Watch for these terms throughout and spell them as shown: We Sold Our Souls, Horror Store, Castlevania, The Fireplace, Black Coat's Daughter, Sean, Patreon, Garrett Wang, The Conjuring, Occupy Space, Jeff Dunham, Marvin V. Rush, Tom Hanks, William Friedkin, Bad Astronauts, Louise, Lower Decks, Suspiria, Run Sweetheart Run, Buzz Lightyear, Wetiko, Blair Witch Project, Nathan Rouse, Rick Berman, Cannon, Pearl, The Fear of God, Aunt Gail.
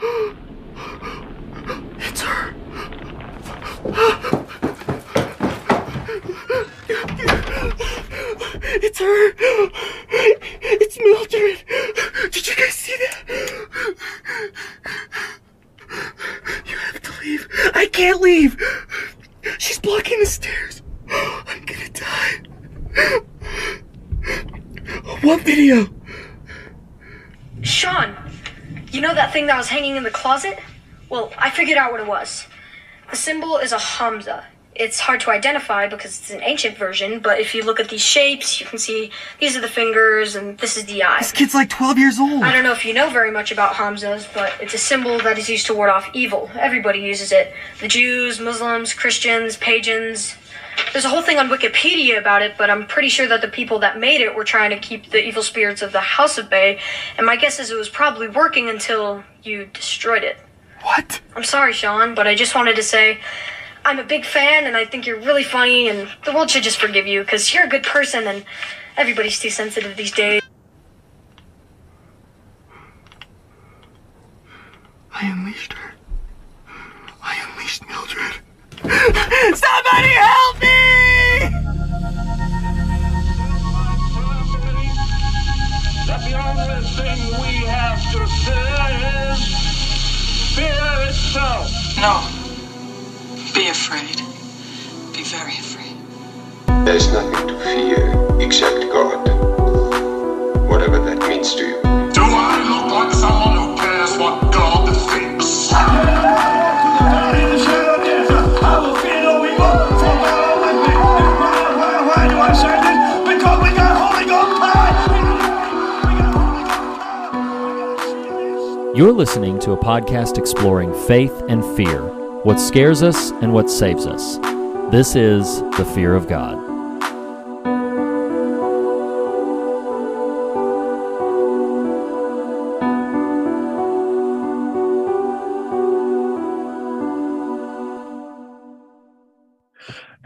It's her. It's her. It's Mildred. Did you guys see that? You have to leave. I can't leave. She's blocking the stairs. I'm gonna die. What video? Sean, you know that thing that was hanging in the closet? Well, I figured out what it was. The symbol is a Hamza. It's hard to identify because it's an ancient version, but if you look at these shapes, you can see these are the fingers and this is the eye. This kid's like 12 years old. I don't know if you know very much about Hamzas, but it's a symbol that is used to ward off evil. Everybody uses it. The Jews, Muslims, Christians, pagans. There's a whole thing on Wikipedia about it, but I'm pretty sure that the people that made it were trying to keep the evil spirits of the house at bay, and my guess is it was probably working until you destroyed it. What? I'm sorry, Sean, but I just wanted to say I'm a big fan, and I think you're really funny, and the world should just forgive you, because you're a good person, and everybody's too sensitive these days. I unleashed her. I unleashed Mildred. Somebody help me! That the only thing we have to fear is fear itself. No. Be afraid. Be very afraid. There's nothing to fear except God. Whatever that means to you. Do I look like someone who cares what God thinks? You're listening to a podcast exploring faith and fear, what scares us and what saves us. This is The Fear of God.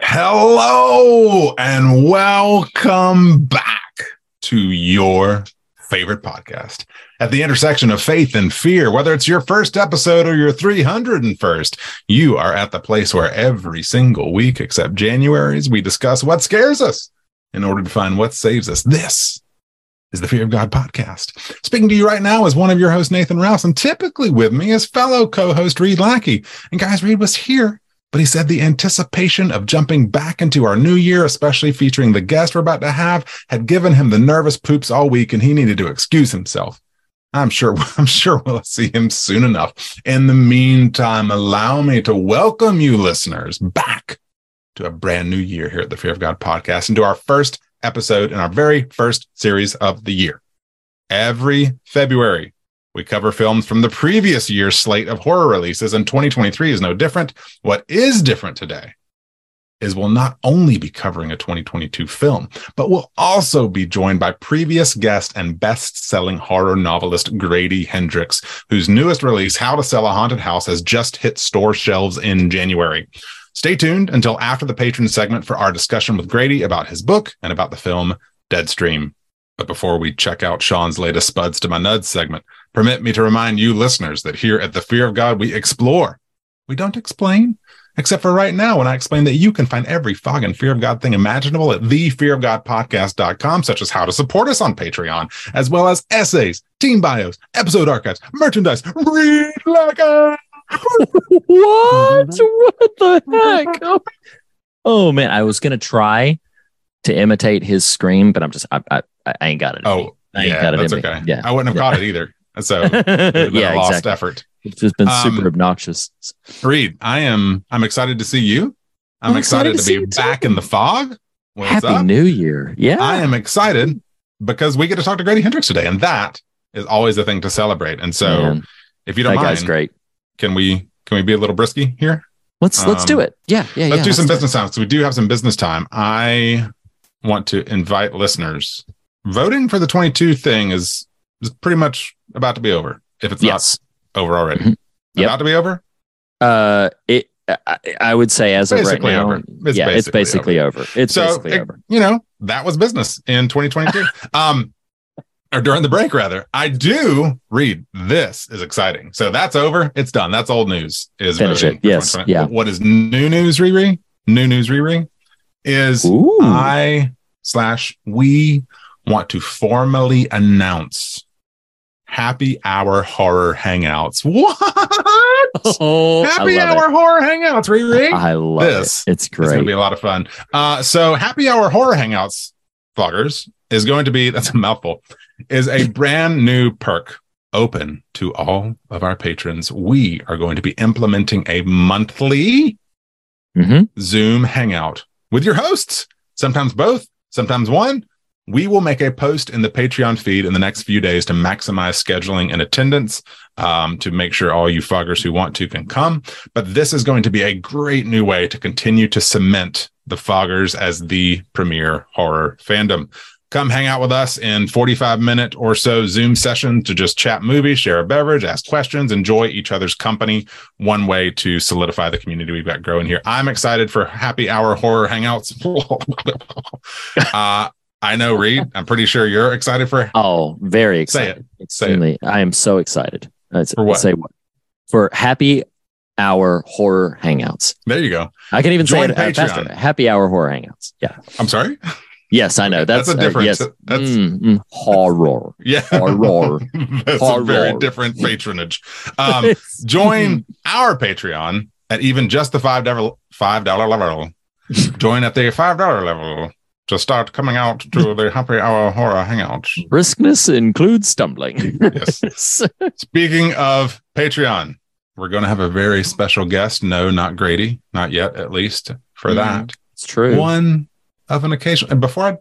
Hello and welcome back to your favorite podcast at the intersection of faith and fear. Whether it's your first episode or your 301st, you are at the place where every single week except January's we discuss what scares us in order to find what saves us. This is the Fear of God podcast. Speaking to you right now is one of your hosts, Nathan Rouse, and typically with me is fellow co-host Reed Lackey. And guys, Reed was here, but he said the anticipation of jumping back into our new year, especially featuring the guest we're about to have, had given him the nervous poops all week, and he needed to excuse himself. I'm sure we'll see him soon enough. In the meantime, allow me to welcome you listeners back to a brand new year here at the Fear of God podcast and to our first episode in our very first series of the year. Every February, we cover films from the previous year's slate of horror releases, and 2023 is no different. What is different today is we'll not only be covering a 2022 film, but we'll also be joined by previous guest and best-selling horror novelist Grady Hendrix, whose newest release, How to Sell a Haunted House, has just hit store shelves in January. Stay tuned until after the patron segment for our discussion with Grady about his book and about the film Deadstream. But before we check out Sean's latest Spuds to My Nuds segment, permit me to remind you listeners that here at The Fear of God, we explore. We don't explain, except for right now when I explain that you can find every fog and fear of God thing imaginable at thefearofgodpodcast.com, such as how to support us on Patreon, as well as essays, team bios, episode archives, merchandise, Read Like a... What the heck? Oh, man, I was going to try to imitate his scream, but I ain't got it. Oh. Yeah, that's okay. Yeah. I wouldn't have caught it either. So it would have been a lost effort. It's just been super obnoxious. Reed, I'm excited to see you. I'm excited to be back in the fog. Happy New Year. Yeah. I am excited because we get to talk to Grady Hendrix today, and that is always a thing to celebrate. And so if you don't mind, guy's great. Can we be a little brisky here? Let's do it. Let's do some business time. So we do have some business time. I want to invite listeners. Voting for the 22 thing is pretty much about to be over, if it's not over already. Yep. About to be over? I would say as of right now. Over. It's basically over. You know, that was business in 2022. or during the break rather, I do read This Is Exciting. So that's over. It's done. That's old news. Is finish it. Yes. Yeah. What is new news, Riri? New news, Riri, is ooh. We want to formally announce Happy Hour Horror Hangouts. What? Oh, Happy Hour Horror Hangouts, Riri. I love this. It's great. It's going to be a lot of fun. So Happy Hour Horror Hangouts, vloggers, is going to be, that's a mouthful, is a brand new perk open to all of our patrons. We are going to be implementing a monthly Zoom hangout with your hosts, sometimes both, sometimes one. We will make a post in the Patreon feed in the next few days to maximize scheduling and attendance, to make sure all you foggers who want to can come. But this is going to be a great new way to continue to cement the foggers as the premier horror fandom. Come hang out with us in 45-minute or so Zoom session to just chat movies, share a beverage, ask questions, enjoy each other's company. One way to solidify the community we've got growing here. I'm excited for Happy Hour Horror Hangouts. I know, Reed. I'm pretty sure you're excited for. Oh, very excited. Say it. I am so excited. For what? Say what? For Happy Hour Horror Hangouts. There you go. I can even join say it faster. Happy Hour Horror Hangouts. Yeah. I'm sorry? Yes, I know. That's a different. Yes. That's horror. Yeah. Horror. That's horror. A very different patronage. Join our Patreon at even just the $5 level. Join at the $5 level. To start coming out to the Happy Hour Horror Hangout. Briskness includes stumbling. Yes. Speaking of Patreon, we're going to have a very special guest. No, not Grady. Not yet, at least, for that. It's true. One of an occasion. And before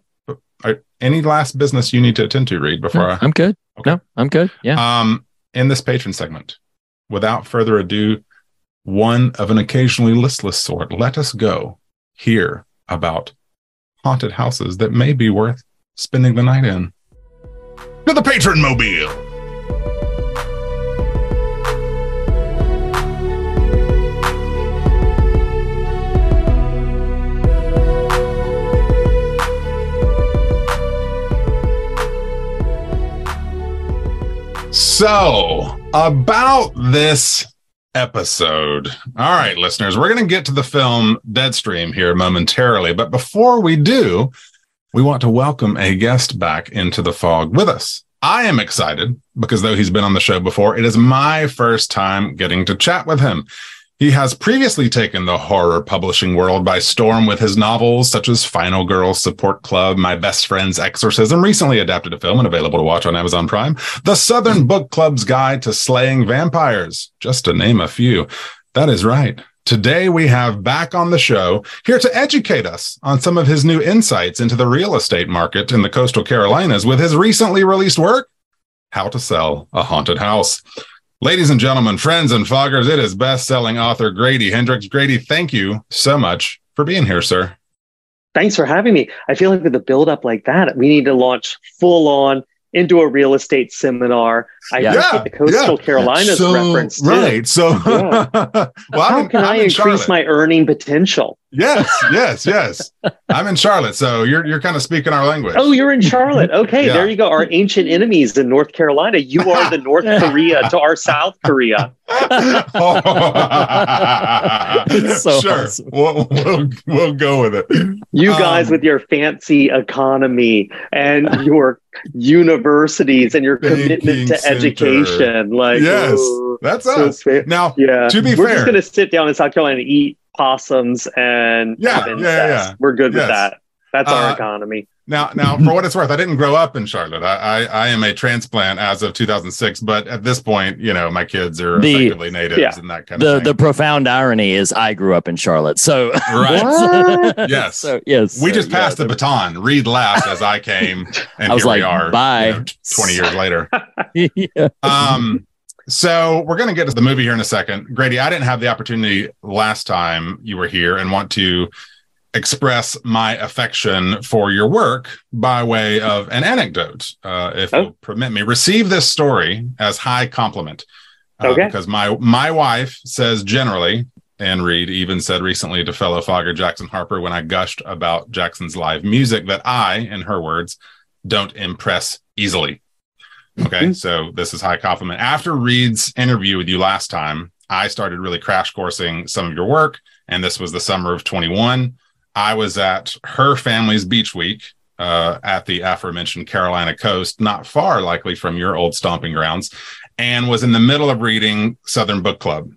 any last business you need to attend to, Reed, before I'm good. Okay. No, I'm good. Yeah. In this patron segment, without further ado, one of an occasionally listless sort, let us go hear about haunted houses that may be worth spending the night in. To the Patron Mobile! So, about this episode. All right, listeners, we're going to get to the film Deadstream here momentarily, but before we do, we want to welcome a guest back into the fog with us. I am excited because though he's been on the show before, it is my first time getting to chat with him. He has previously taken the horror publishing world by storm with his novels such as Final Girl Support Club, My Best Friend's Exorcism, recently adapted to film and available to watch on Amazon Prime, The Southern Book Club's Guide to Slaying Vampires, just to name a few. That is right. Today we have back on the show, here to educate us on some of his new insights into the real estate market in the coastal Carolinas with his recently released work, How to Sell a Haunted House. Ladies and gentlemen, friends and foggers, it is best-selling author Grady Hendrix. Grady, thank you so much for being here, sir. Thanks for having me. I feel like with a build-up like that, we need to launch full-on into a real estate seminar. I think the Coastal Carolinas reference, too. Right. So, how can I increase Charlotte. My earning potential? Yes. I'm in Charlotte, so you're kind of speaking our language. Oh, you're in Charlotte. Okay, There you go. Our ancient enemies in North Carolina. You are the North Korea to our South Korea. Sure, awesome. We'll go with it. You guys with your fancy economy and your universities and your commitment to education. Like, yes, that's us. Now, to be fair. We're just going to sit down in South Carolina and eat possums and we're good with that. That's our economy. Now, for what it's worth, I didn't grow up in Charlotte. I am a transplant as of 2006, but at this point, you know, my kids are effectively natives and that kind of thing. The profound irony is I grew up in Charlotte, so... Right. Yes. So, yes. We just passed the baton. Reed laughed as I came, and I was we are. Bye. 20 years later. So we're going to get to the movie here in a second. Grady, I didn't have the opportunity last time you were here and want to express my affection for your work by way of an anecdote. If you'll permit me, receive this story as high compliment. Because my wife says generally, and Reed even said recently to fellow fogger Jackson Harper when I gushed about Jackson's live music, that I, in her words, don't impress easily. Okay, so this is high compliment. After Reed's interview with you last time, I started really crash coursing some of your work, and this was the summer of 21. I was at her family's beach week at the aforementioned Carolina coast, not far likely from your old stomping grounds, and was in the middle of reading Southern Book Club.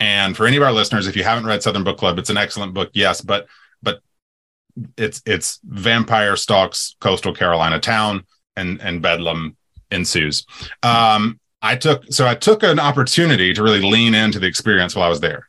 And for any of our listeners, if you haven't read Southern Book Club, it's an excellent book, yes, but it's vampire stalks coastal Carolina town, and bedlam ensues. I took an opportunity to really lean into the experience while I was there.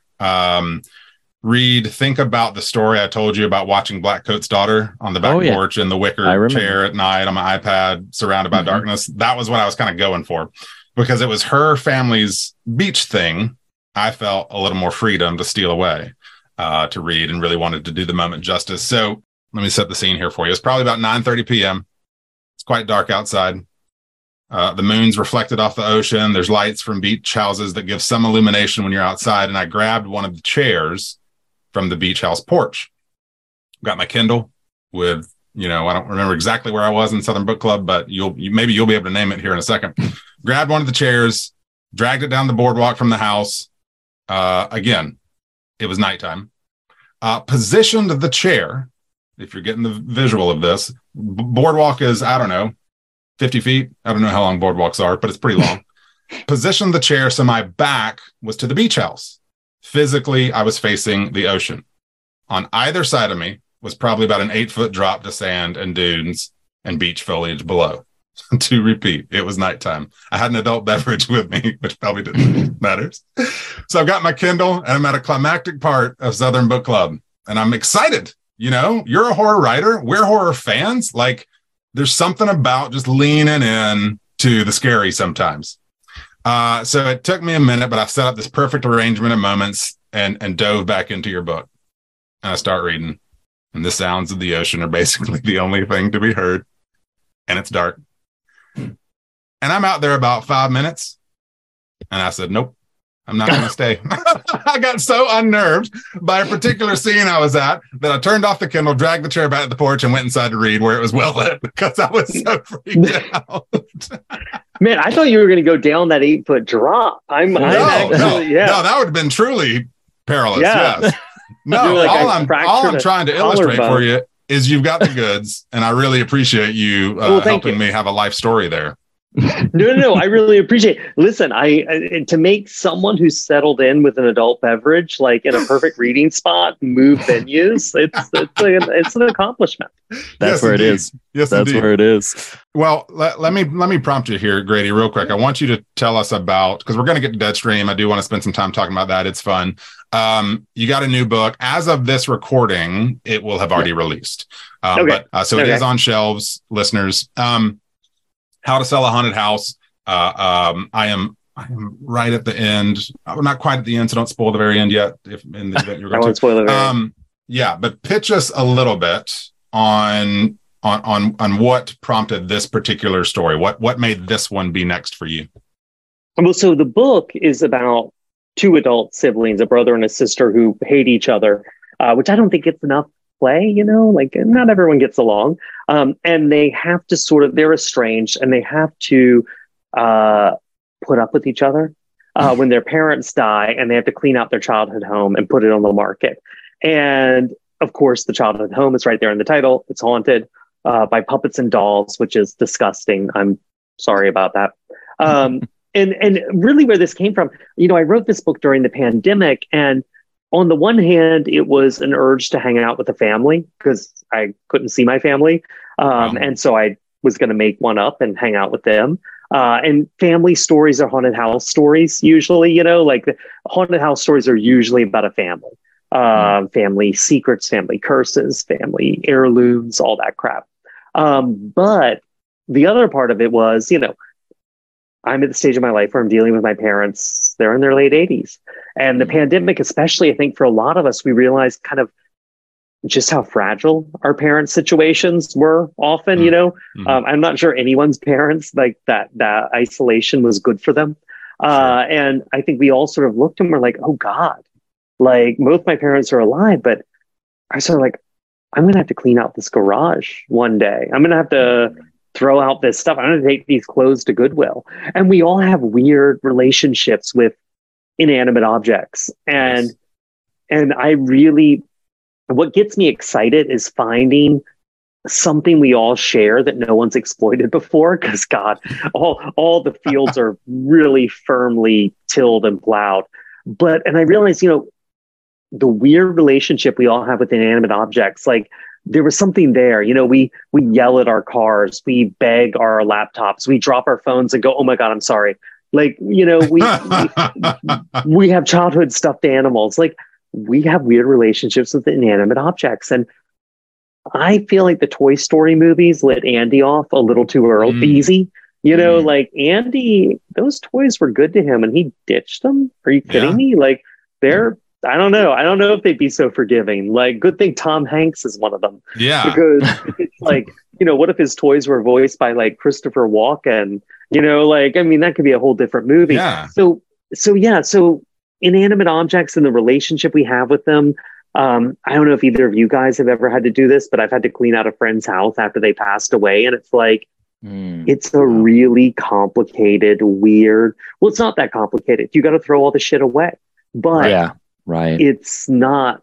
Reed, think about the story I told you about watching Black Coat's Daughter on the back porch in the wicker chair at night on my iPad, surrounded by darkness. That was what I was kind of going for, because it was her family's beach thing. I felt a little more freedom to steal away to read, and really wanted to do the moment justice. So let me set the scene here for you. It's probably about 9:30 p.m. It's quite dark outside. The moon's reflected off the ocean. There's lights from beach houses that give some illumination when you're outside. And I grabbed one of the chairs from the beach house porch. Got my Kindle with, I don't remember exactly where I was in Southern Book Club, but maybe you'll be able to name it here in a second. Grabbed one of the chairs, dragged it down the boardwalk from the house. Again, it was nighttime. Positioned the chair, if you're getting the visual of this, boardwalk is, 50 feet. I don't know how long boardwalks are, but it's pretty long. Positioned the chair so my back was to the beach house. Physically, I was facing the ocean. On either side of me was probably about an 8-foot drop to sand and dunes and beach foliage below. To repeat, it was nighttime. I had an adult beverage with me, which probably didn't matter. So I've got my Kindle, and I'm at a climactic part of Southern Book Club, and I'm excited. You're a horror writer. We're horror fans. Like, there's something about just leaning in to the scary sometimes. So it took me a minute, but I set up this perfect arrangement of moments and dove back into your book. And I start reading, and the sounds of the ocean are basically the only thing to be heard. And it's dark. And I'm out there about 5 minutes. And I said, nope, I'm not going to stay. I got so unnerved by a particular scene I was at that I turned off the Kindle, dragged the chair back to the porch, and went inside to read where it was well lit, because I was so freaked out. Man, I thought you were going to go down that 8-foot drop. No, that would have been truly perilous. Yeah. Yes. No, like all I'm trying to illustrate for you is you've got the goods, and I really appreciate you helping me have a life story there. No, I really appreciate it. Listen, I to make someone who's settled in with an adult beverage, like in a perfect reading spot, move venues, it's an accomplishment. That's where it is. Well, let me prompt you here, Grady, real quick. I want you to tell us about, because we're going to get to Deadstream. I do want to spend some time talking about that. It's fun. You got a new book. As of this recording, it will have already released. It is on shelves, listeners. How to Sell a Haunted House. I am right at the end. I'm not quite at the end, so don't spoil the very end yet. If in the event you're going to spoil it, but pitch us a little bit on what prompted this particular story. What made this one be next for you? Well, so the book is about two adult siblings, a brother and a sister, who hate each other, which I don't think gets enough play, like not everyone gets along. And they have to they're estranged, and they have to put up with each other when their parents die, and they have to clean out their childhood home and put it on the market. And of course, the childhood home is right there in the title. It's haunted by puppets and dolls, which is disgusting. I'm sorry about that. And really where this came from, I wrote this book during the pandemic, and on the one hand, it was an urge to hang out with the family because I couldn't see my family. And so I was going to make one up and hang out with them. And family stories are haunted house stories. Usually, like the haunted house stories are usually about a family, family secrets, family curses, family heirlooms, all that crap. But the other part of it was, I'm at the stage of my life where I'm dealing with my parents. They're in their late 80s. And the pandemic, especially, I think for a lot of us, we realized kind of just how fragile our parents' situations were often, I'm not sure anyone's parents, like that isolation was good for them. And I think we all sort of looked and were like, oh God, like both my parents are alive, but I was I'm going to have to clean out this garage one day. I'm going to have to throw out this stuff. I'm going to take these clothes to Goodwill. And we all have weird relationships with inanimate objects. And, yes. And I really, what gets me excited is finding something we all share that no one's exploited before, because God, all the fields are really firmly tilled and plowed. But, and I realized, you know, the weird relationship we all have with inanimate objects, like there was something there, you know, we yell at our cars, we beg our laptops, we drop our phones and go, oh my God, I'm sorry. Like, you know, we have childhood stuffed animals. Like we have weird relationships with inanimate objects. And I feel like the Toy Story movies let Andy off a little too early, easy. You know, like Andy, those toys were good to him and he ditched them. Are you kidding me? Like they're, I don't know. I don't know if they'd be so forgiving. Like, good thing Tom Hanks is one of them. Yeah. Because it's like, you know, what if his toys were voiced by like Christopher Walken? You know, like, I mean, that could be a whole different movie. Yeah. So inanimate objects and the relationship we have with them. I don't know if either of you guys have ever had to do this, but I've had to clean out a friend's house after they passed away. And it's like, it's a really complicated, weird, well, it's not that complicated. You got to throw all the shit away, but right. It's not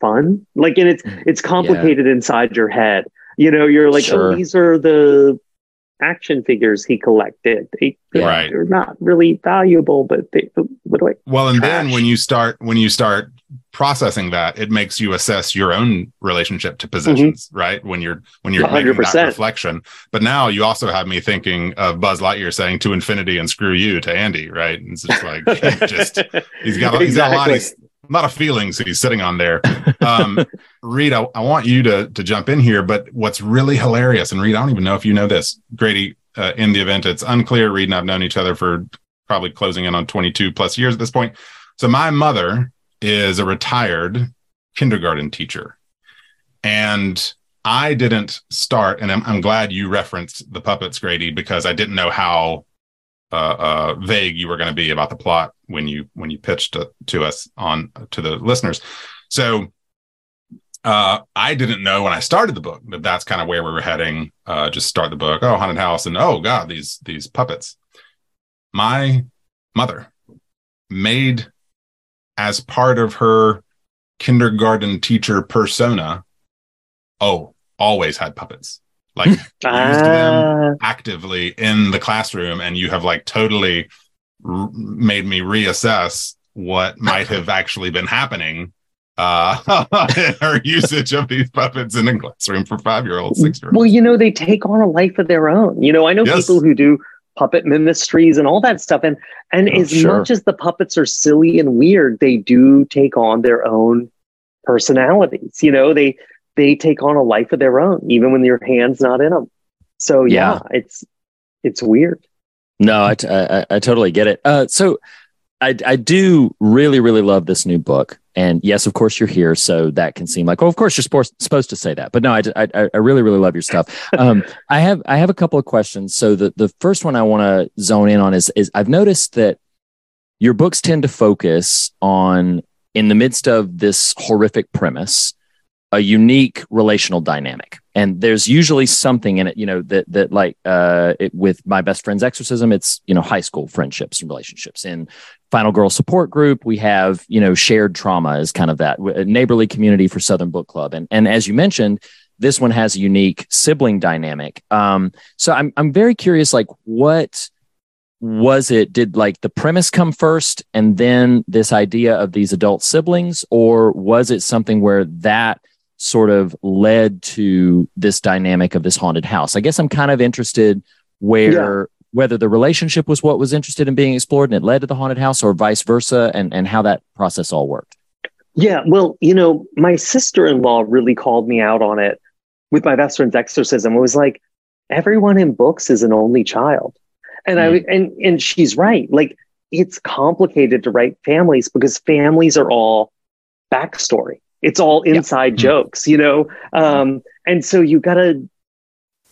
fun. Like, and it's complicated inside your head. You know, you're like, oh, these are the action figures he collected. They're not really valuable, but then when you start processing that, it makes you assess your own relationship to possessions, right? When you're 100%. Making that reflection. But now you also have me thinking of Buzz Lightyear saying "to infinity and screw you" to Andy, right? And it's just like he's got a lot of feelings he's sitting on there. Reed, I want you to jump in here, but what's really hilarious, and Reed, I don't even know if you know this, Grady, in the event it's unclear, Reed and I've known each other for probably closing in on 22 plus years at this point. So my mother is a retired kindergarten teacher, and I didn't start, and I'm glad you referenced the puppets, Grady, because I didn't know how vague you were going to be about the plot when you pitched to us to the listeners. So I didn't know when I started the book that that's kind of where we were heading. Just start the book, oh, haunted house, and oh God, these puppets. My mother made, as part of her kindergarten teacher persona, always had puppets. Like used them actively in the classroom, and you have like totally made me reassess what might have actually been happening in her usage of these puppets in the classroom for 5-year-olds, 6-year-olds. Well, you know, they take on a life of their own. You know, I know people who do puppet ministries and all that stuff, and as much as the puppets are silly and weird, they do take on their own personalities. You know, they take on a life of their own, even when your hand's not in them. So it's weird. No, I totally get it. So I do really, really love this new book. And yes, of course you're here. So that can seem like, oh, of course you're supposed to say that, but no, I really, really love your stuff. I have a couple of questions. So the first one I want to zone in on is I've noticed that your books tend to focus on, in the midst of this horrific premise, a unique relational dynamic. And there's usually something in it, you know, that like with My Best Friend's Exorcism, it's, you know, high school friendships and relationships. In Final Girl Support Group, we have, you know, shared trauma is kind of that neighborly community for Southern Book Club. And as you mentioned, this one has a unique sibling dynamic. So I'm very curious, like, what was it? Did like the premise come first and then this idea of these adult siblings, or was it something where that sort of led to this dynamic of this haunted house? I guess I'm kind of interested whether the relationship was what was interested in being explored and it led to the haunted house, or vice versa, and how that process all worked. Yeah. Well, you know, my sister-in-law really called me out on it with My Best Friend's Exorcism. It was like, everyone in books is an only child. And and she's right. Like, it's complicated to write families because families are all backstory. It's all inside jokes, you know? And so you got to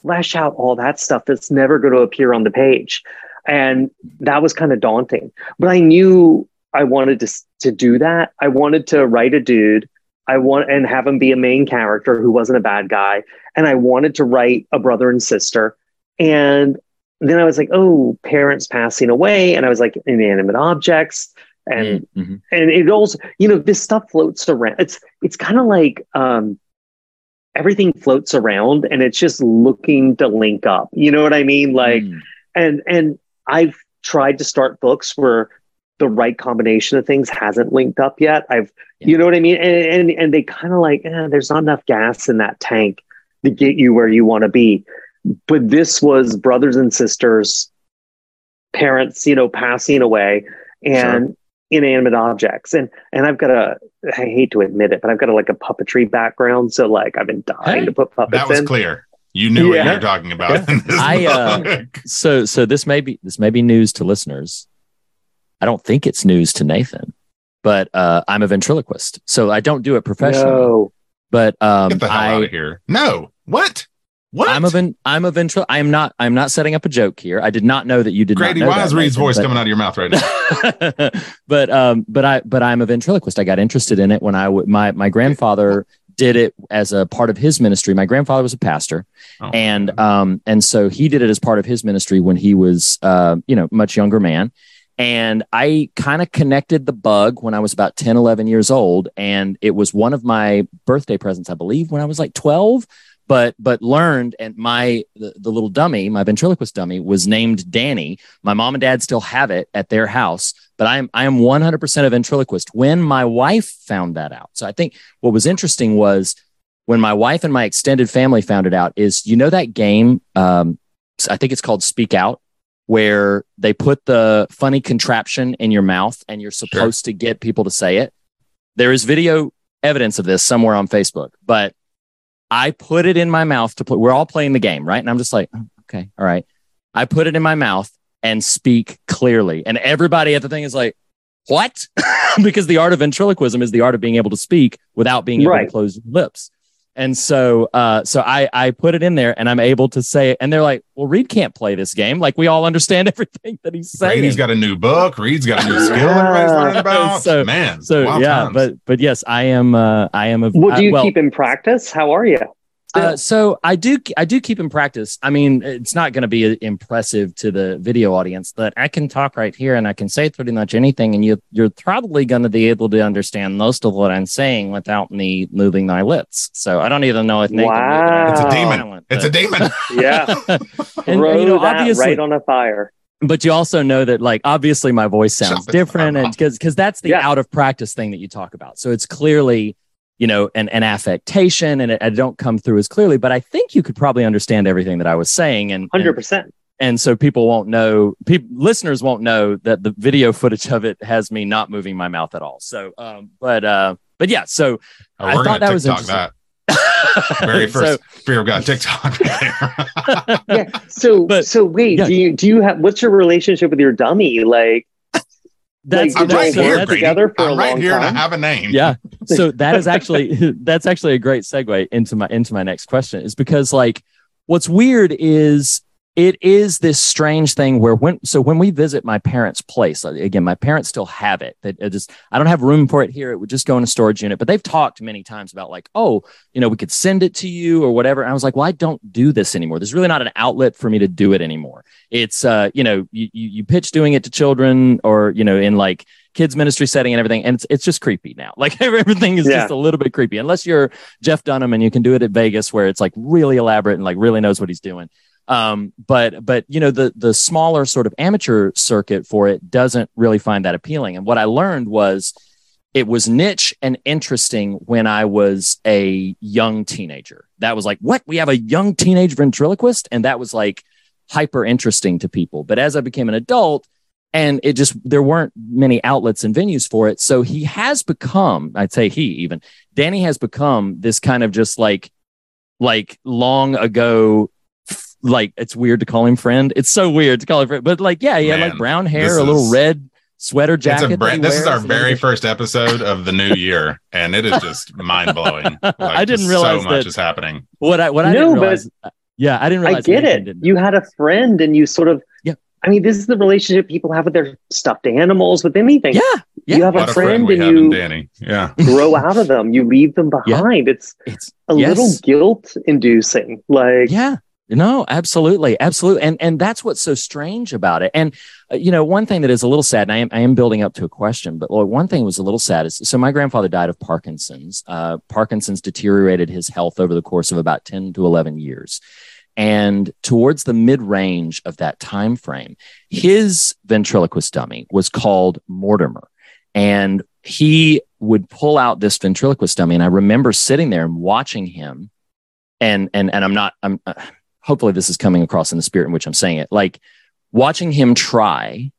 flesh out all that stuff that's never going to appear on the page. And that was kind of daunting. But I knew I wanted to do that. I wanted to write a dude and have him be a main character who wasn't a bad guy. And I wanted to write a brother and sister. And then I was like, oh, parents passing away. And I was like, inanimate objects. And and it also, you know, this stuff floats around. It's kind of like everything floats around and it's just looking to link up. You know what I mean? Like, and I've tried to start books where the right combination of things hasn't linked up yet. You know what I mean? And they kind of like, there's not enough gas in that tank to get you where you want to be. But this was brothers and sisters, parents, you know, passing away, and inanimate objects. And I've got I hate to admit it, but I've got a puppetry background. So like I've been dying to put puppets in. That was clear. You knew what you were talking about. Yeah. So this may be news to listeners. I don't think it's news to Nathan, but I'm a ventriloquist, so I don't do it professionally. No. But get the hell out of here! No, what? I'm not setting up a joke here. I did not know that you did. Grady, why is Reed's voice coming out of your mouth right now? But I'm a ventriloquist. I got interested in it when my grandfather did it as a part of his ministry. My grandfather was a pastor, and so he did it as part of his ministry when he was much younger man. And I kind of connected the bug when I was about 10, 11 years old. And it was one of my birthday presents, I believe, when I was like 12, but learned. And the little dummy, my ventriloquist dummy, was named Danny. My mom and dad still have it at their house, but I am 100% a ventriloquist when my wife found that out. So I think what was interesting was when my wife and my extended family found it out is, you know, that game, I think it's called Speak Out, where they put the funny contraption in your mouth and you're supposed to get people to say it. There is video evidence of this somewhere on Facebook, but I put it in my mouth to play. We're all playing the game, right? And I'm just like, okay, all right. I put it in my mouth and speak clearly. And everybody at the thing is like, what? Because the art of ventriloquism is the art of being able to speak without being able to close your lips. And so I put it in there and I'm able to say it. And they're like, well, Reed can't play this game. Like, we all understand everything that he's saying. Reed's got a new book. Reed's got a new skill. Everybody's learning about. So, wild times. But yes, I am. Well, do you keep in practice? How are you? So I do keep in practice. I mean, it's not going to be impressive to the video audience, but I can talk right here and I can say pretty much anything. And you're probably going to be able to understand most of what I'm saying without me moving my lips. So I don't even know if Nathan. Wow. It's a demon. It's a demon. And, obviously, right on a fire. But you also know that, like, obviously my voice sounds different because that's the out of practice thing that you talk about. So it's clearly, you know, an affectation, and it don't come through as clearly, but I think you could probably understand everything that I was saying. And 100%. And so listeners won't know that the video footage of it has me not moving my mouth at all. So, but yeah, so I thought that was interesting. That. Very first Fear of God TikTok. Wait, do you have, what's your relationship with your dummy? Like, I'm right here, and I have a name. Yeah. So that's actually a great segue into my next question, is because, like, what's weird is it is this strange thing where when we visit my parents' place, again, my parents still have it. I don't have room for it here. It would just go in a storage unit, but they've talked many times about, like, oh, you know, we could send it to you or whatever. And I was like, well, I don't do this anymore. There's really not an outlet for me to do it anymore. It's, you pitch doing it to children or, you know, in like kids ministry setting and everything. And it's just creepy now. Like, everything is just a little bit creepy, unless you're Jeff Dunham and you can do it at Vegas where it's like really elaborate and like really knows what he's doing. But you know, the smaller sort of amateur circuit for it doesn't really find that appealing. And what I learned was it was niche and interesting when I was a young teenager. That was like, what? We have a young teenage ventriloquist? And that was like hyper interesting to people. But as I became an adult, and it just, there weren't many outlets and venues for it. So he has become, I'd say Danny has become this kind of just like long ago, like, it's weird to call him friend. It's so weird to call him friend. But like, yeah, he had like brown hair, a little red sweater jacket. This is our very first episode of the new year, and it is just mind blowing. Like, I didn't realize so much is happening. I didn't realize. I get it. You had a friend, and you sort of. Yeah. I mean, this is the relationship people have with their stuffed animals, with anything. Yeah. You have a friend and you Danny. Yeah. grow out of them. You leave them behind. It's a little guilt inducing. Like, yeah. No, absolutely. Absolutely. And that's what's so strange about it. And, you know, one thing that is a little sad, and I am building up to a question, but Lord, one thing was a little sad is, so my grandfather died of Parkinson's. Parkinson's deteriorated his health over the course of about 10 to 11 years. And towards the mid-range of that time frame, his ventriloquist dummy was called Mortimer. And he would pull out this ventriloquist dummy. And I remember sitting there and watching him. And hopefully this is coming across in the spirit in which I'm saying it, like watching him try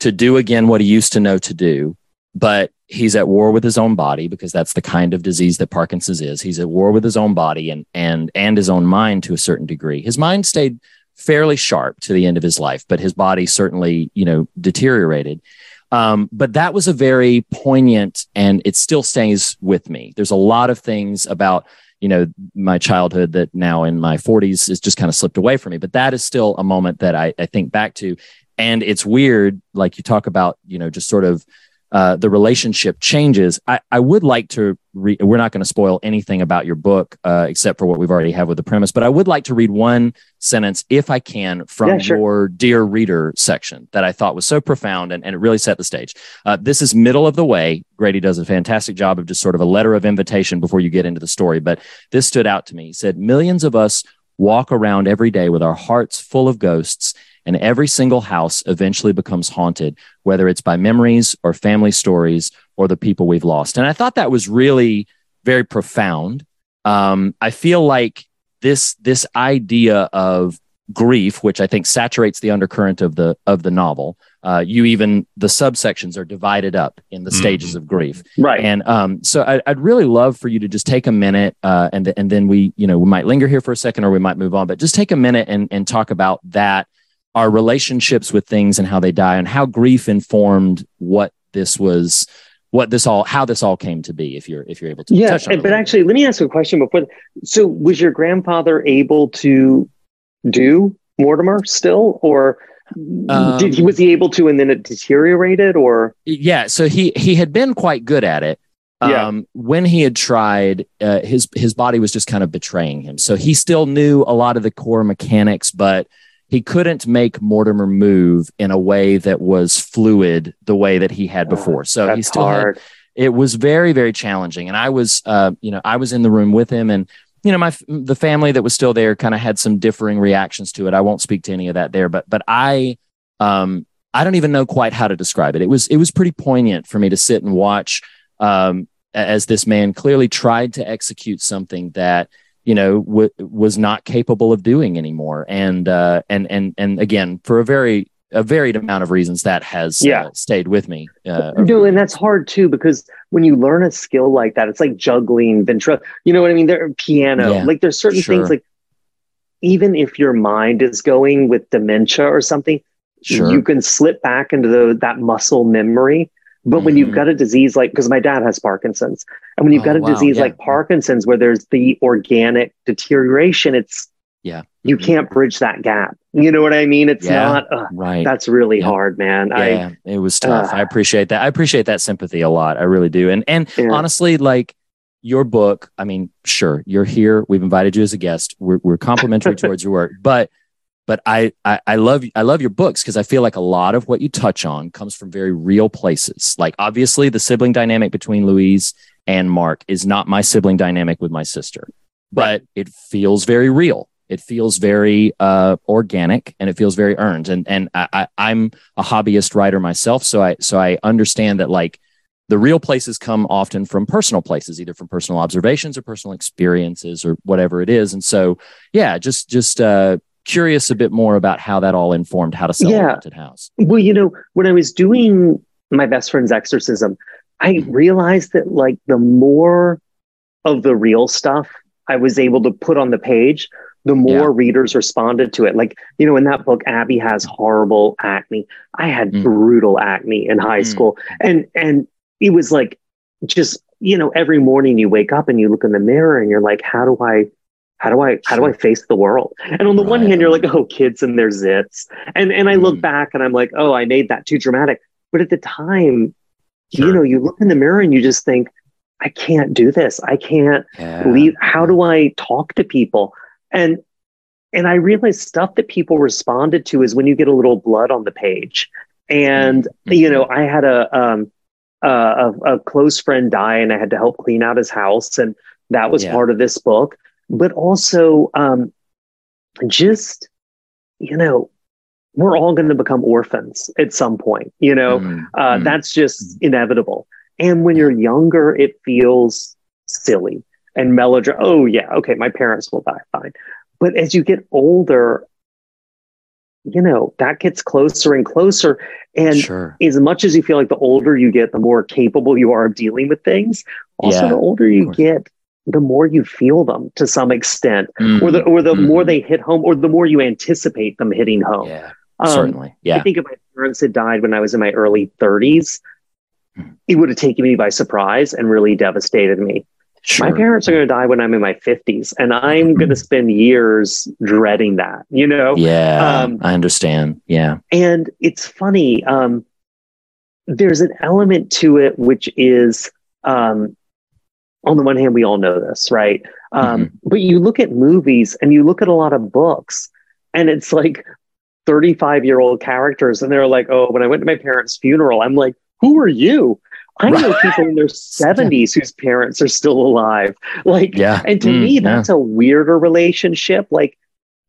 to do again what he used to know to do, but he's at war with his own body, because that's the kind of disease that Parkinson's is. He's at war with his own body and his own mind to a certain degree. His mind stayed fairly sharp to the end of his life, but his body certainly, you know, deteriorated. But that was a very poignant, and it still stays with me. There's a lot of things about, you know, my childhood that now in my 40s is just kind of slipped away from me. But that is still a moment that I think back to. And it's weird, like you talk about, you know, just sort of the relationship changes. I would like to read, we're not going to spoil anything about your book except for what we've already have with the premise, but I would like to read one sentence, if I can, from your Dear Reader section that I thought was so profound and it really set the stage. This is middle of the way. Grady does a fantastic job of just sort of a letter of invitation before you get into the story, but this stood out to me. He said, "Millions of us walk around every day with our hearts full of ghosts, and every single house eventually becomes haunted, whether it's by memories or family stories or the people we've lost." And I thought that was really very profound. I feel like this idea of grief, which I think saturates the undercurrent of the novel, the subsections are divided up in the stages of grief. Right. And so I'd really love for you to just take a minute and then we, you know, we might linger here for a second or we might move on, but just take a minute and talk about that, our relationships with things and how they die and how grief informed how this all came to be, if you're able to touch on it. But actually, let me ask you a question before. So was your grandfather able to do Mortimer still, or was he able to, and then it deteriorated, or? Yeah. So he had been quite good at it. When he had tried, his body was just kind of betraying him. So he still knew a lot of the core mechanics, but he couldn't make Mortimer move in a way that was fluid the way that he had before. So he still had, it was very, very challenging. And I was, I was in the room with him, and, you know, the family that was still there kind of had some differing reactions to it. I won't speak to any of that there, but I don't even know quite how to describe it. It was pretty poignant for me to sit and watch, as this man clearly tried to execute something that, you know, was not capable of doing anymore. And again, for a varied amount of reasons, that has stayed with me. And that's hard too, because when you learn a skill like that, it's like juggling, you know what I mean? There, piano, like there's certain things, like even if your mind is going with dementia or something, you can slip back into that muscle memory. But when you've got a disease like, because my dad has Parkinson's, and when you've got a disease like Parkinson's, where there's the organic deterioration, it's, you can't bridge that gap. You know what I mean? It's not, right. That's really hard, man. It was tough. I appreciate that. I appreciate that sympathy a lot. I really do. And honestly, like your book, I mean, sure, you're here. We've invited you as a guest. We're complimentary towards your work, but I love your books, because I feel like a lot of what you touch on comes from very real places. Like, obviously, the sibling dynamic between Louise and Mark is not my sibling dynamic with my sister, but it feels very real. It feels very organic, and it feels very earned. And I'm a hobbyist writer myself, so I understand that, like, the real places come often from personal places, either from personal observations or personal experiences or whatever it is. And so, just curious a bit more about how that all informed How to Sell a Haunted House. Well, you know, when I was doing My Best Friend's Exorcism, I realized that, like, the more of the real stuff I was able to put on the page, the more readers responded to it. Like, you know, in that book, Abby has horrible acne. I had brutal acne in high school. And it was like, just, you know, every morning you wake up and you look in the mirror and you're like, how do I face the world? And on the one hand, you're like, oh, kids and their zits. And I look back and I'm like, oh, I made that too dramatic. But at the time, you know, you look in the mirror and you just think, I can't do this. I can't leave. How do I talk to people? And And I realized stuff that people responded to is when you get a little blood on the page. And, you know, I had a close friend die and I had to help clean out his house. And that was part of this book, but also just, you know, we're all going to become orphans at some point, you know, that's just inevitable. And when you're younger, it feels silly and melodramatic. Oh yeah. Okay. My parents will die. Fine. But as you get older, you know, that gets closer and closer. And as much as you feel like the older you get, the more capable you are of dealing with things. Also, the older you get, the more you feel them to some extent, or the more they hit home, or the more you anticipate them hitting home. Yeah, certainly. Yeah. I think if my parents had died when I was in my early 30s, it would have taken me by surprise and really devastated me. Sure. My parents are going to die when I'm in my 50s, and I'm going to spend years dreading that, you know? Yeah, I understand. Yeah. And it's funny. There's an element to it, which is, on the one hand, we all know this, right? But you look at movies and you look at a lot of books, and it's like 35-year-old characters. And they're like, oh, when I went to my parents' funeral, I'm like, who are you? I know people in their 70s whose parents are still alive. Like, and to me, that's a weirder relationship. Like,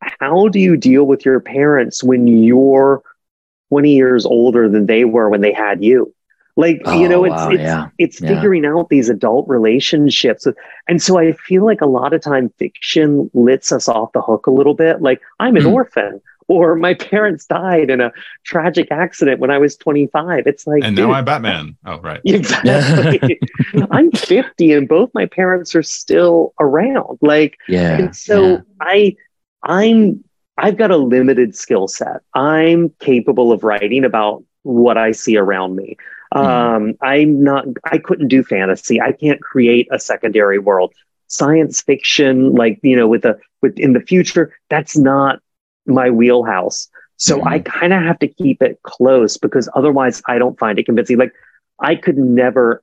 how do you deal with your parents when you're 20 years older than they were when they had you? Like, you know, it's figuring out these adult relationships. And so I feel like a lot of time fiction lets us off the hook a little bit. Like, I'm an orphan. Or my parents died in a tragic accident when I was 25. It's like, and now I'm Batman. Oh, right. Exactly. I'm 50 and both my parents are still around. Like, and so I've got a limited skill set. I'm capable of writing about what I see around me. I couldn't do fantasy. I can't create a secondary world. Science fiction, like, you know, in the future, that's not my wheelhouse. So I kind of have to keep it close, because otherwise I don't find it convincing. Like, I could never,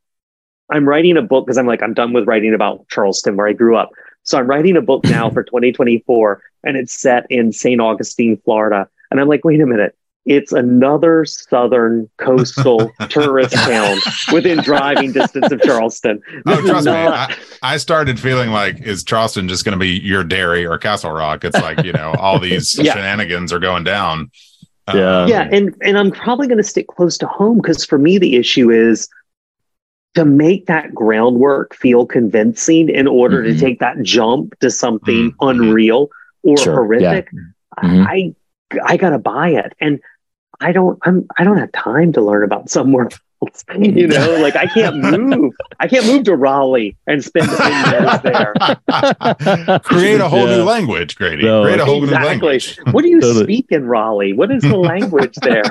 I'm writing a book because I'm like, I'm done with writing about Charleston where I grew up. So I'm writing a book now for 2024, and it's set in St. Augustine, Florida. And I'm like, wait a minute. It's another southern coastal tourist town within driving distance of Charleston. This trust me. I started feeling like, is Charleston just going to be your Derry or Castle Rock? It's like, you know, all these shenanigans are going down. And I'm probably going to stick close to home, because for me, the issue is to make that groundwork feel convincing in order to take that jump to something unreal or horrific. Yeah. I got to buy it. And I don't have time to learn about somewhere else, you know, like I can't move to Raleigh and spend the years there. Create a whole new language, Grady. No. Create a whole new language. What do you speak in Raleigh? What is the language there?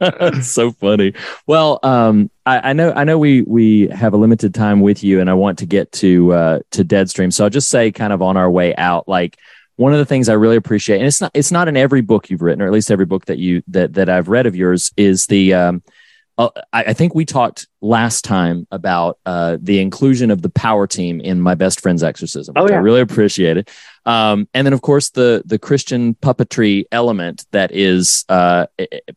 It's so funny. Well, I know we have a limited time with you, and I want to get to Deadstream. So I'll just say, kind of on our way out, like, one of the things I really appreciate, and it's not in every book you've written, or at least every book that I've read of yours, is the, I think we talked last time about the inclusion of the power team in My Best Friend's Exorcism. Oh, yeah. I really appreciate it. And then, of course, the Christian puppetry element that is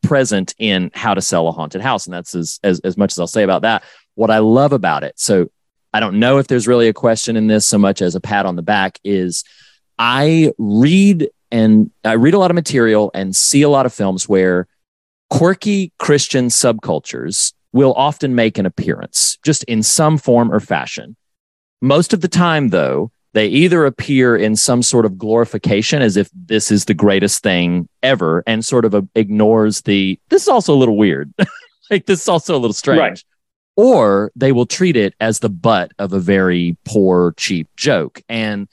present in How to Sell a Haunted House. And that's as much as I'll say about that. What I love about it, so I don't know if there's really a question in this so much as a pat on the back, is I read a lot of material and see a lot of films where quirky Christian subcultures will often make an appearance, just in some form or fashion. Most of the time, though, they either appear in some sort of glorification, as if this is the greatest thing ever, and sort of ignores the, this is also a little weird, like, this is also a little strange. Right. Or they will treat it as the butt of a very poor, cheap joke. And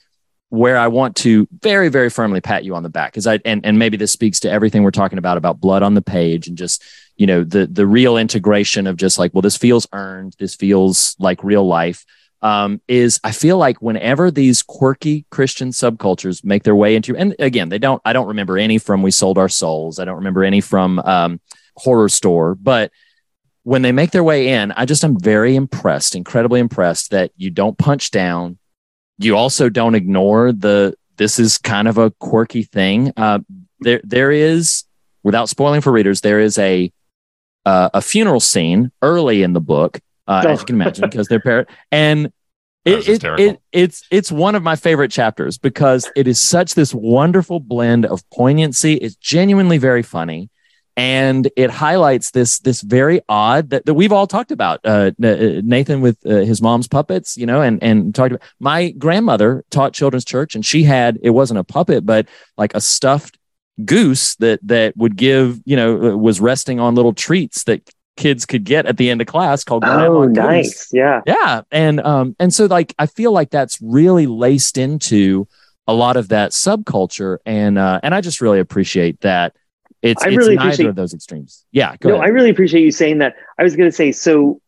where I want to very, very firmly pat you on the back is and maybe this speaks to everything we're talking about blood on the page, and just, you know, the real integration of just like, well, this feels earned. This feels like real life. Is I feel like whenever these quirky Christian subcultures make their way into, and again, I don't remember any from We Sold Our Souls. I don't remember any from Horror Store, but when they make their way in, I'm very impressed, incredibly impressed, that you don't punch down. You also don't ignore the this is kind of a quirky thing. There is, without spoiling for readers, there is a funeral scene early in the book, as you can imagine, because they're paired. And it's one of my favorite chapters because it is such this wonderful blend of poignancy. It's genuinely very funny. And it highlights this very odd that we've all talked about. Nathan with his mom's puppets, you know, and talked about. My grandmother taught children's church, and she had, it wasn't a puppet, but like a stuffed goose that would give, you know, was resting on little treats that kids could get at the end of class called Grandma Goose. Nice, yeah. And so like I feel like that's really laced into a lot of that subculture, and I just really appreciate that. It's neither of those extremes. Yeah, go ahead. I really appreciate you saying that. I was going to say, so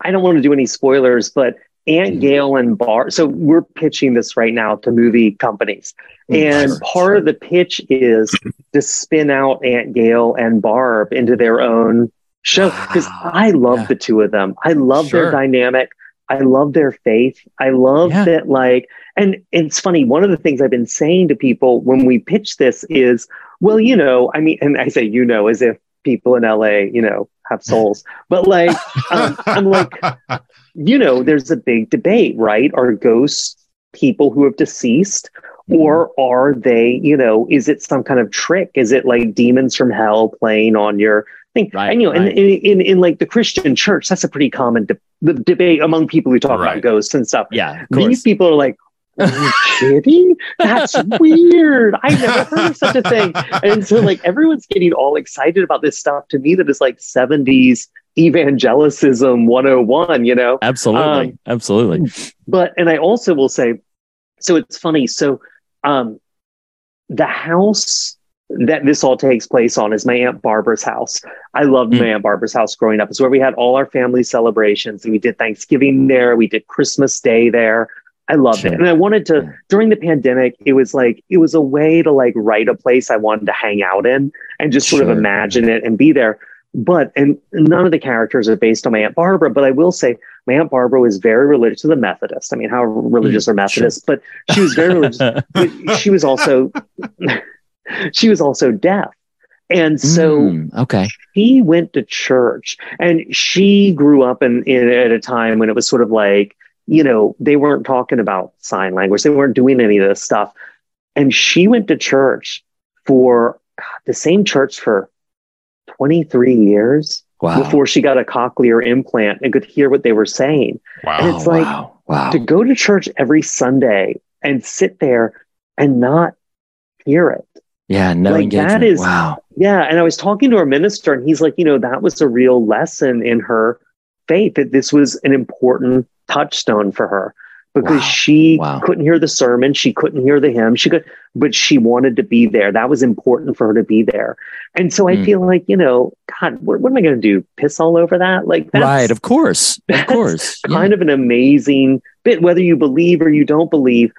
I don't want to do any spoilers, but Aunt Gail and Barb. So we're pitching this right now to movie companies, and part of the pitch is to spin out Aunt Gail and Barb into their own show, because I love the two of them. I love their dynamic. I love their faith. I love that. Like, and it's funny. One of the things I've been saying to people when we pitch this is, well, you know, I mean, and I say, you know, as if people in LA, you know, have souls, but like, I'm like, you know, there's a big debate, right? Are ghosts people who have deceased, or are they, you know, is it some kind of trick? Is it like demons from hell playing on your thing? Right, and, you know, in like the Christian church, that's a pretty common debate among people who talk about ghosts and stuff. Yeah, of course. These people are like, are you kidding? That's weird. I never heard of such a thing. And so like everyone's getting all excited about this stuff, to me that is like 70s evangelicism 101, you know? Absolutely. Absolutely. But, and I also will say, so it's funny. So the house that this all takes place on is my Aunt Barbara's house. I loved my Aunt Barbara's house growing up. It's where we had all our family celebrations, and we did Thanksgiving there. We did Christmas Day there. I loved it. And I wanted to, during the pandemic, it was like, it was a way to like write a place I wanted to hang out in and just sort of imagine it and be there. But, and none of the characters are based on my Aunt Barbara, but I will say my Aunt Barbara was very religious to the Methodist. I mean, how religious are Methodists? But she was very religious. She was also, deaf. And so she went to church, and she grew up in at a time when it was sort of like, you know, they weren't talking about sign language. They weren't doing any of this stuff. And she went to church for the same church for 23 years before she got a cochlear implant and could hear what they were saying. Wow, and it's like to go to church every Sunday and sit there and not hear it. Yeah, no like engagement. That is, yeah, and I was talking to her minister, and he's like, you know, that was a real lesson in her faith, that this was an important touchstone for her, because she couldn't hear the sermon, she couldn't hear the hymn, she could, but she wanted to be there. That was important for her to be there. And so I feel like, you know, God, what am I going to do? Piss all over that? Like, that's, of course, kind of an amazing bit, whether you believe or you don't believe,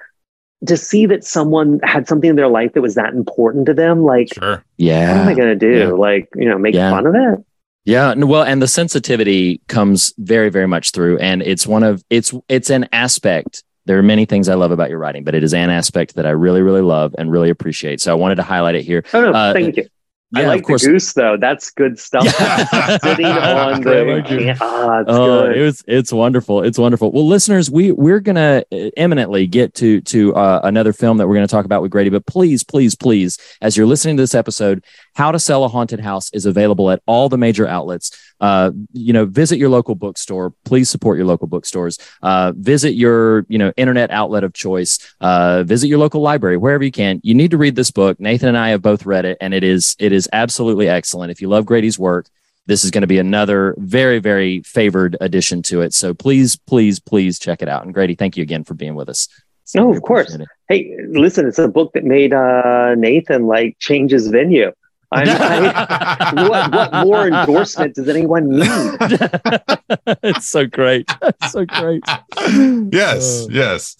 to see that someone had something in their life that was that important to them. Like, what am I going to do? Like, you know, make fun of it. Yeah, well, and the sensitivity comes very, very much through, and it's one of it's an aspect. There are many things I love about your writing, but it is an aspect that I really, really love and really appreciate. So I wanted to highlight it here. Oh no, thank you. Yeah, I like the goose though. That's good stuff. Sitting on the good. It's wonderful. It's wonderful. Well, listeners, we're gonna imminently get to another film that we're gonna talk about with Grady. But please, please, please, as you're listening to this episode, How to Sell a Haunted House is available at all the major outlets. You know, visit your local bookstore. Please support your local bookstores. Visit your, you know, internet outlet of choice. Visit your local library, wherever you can. You need to read this book. Nathan and I have both read it, and it is absolutely excellent. If you love Grady's work, this is going to be another very, very favored addition to it. So please, please, please check it out. And Grady, thank you again for being with us. No, of course. Hey, listen, it's a book that made Nathan like change his venue. What more endorsement does anyone need? It's so great. It's so great. Yes, yes.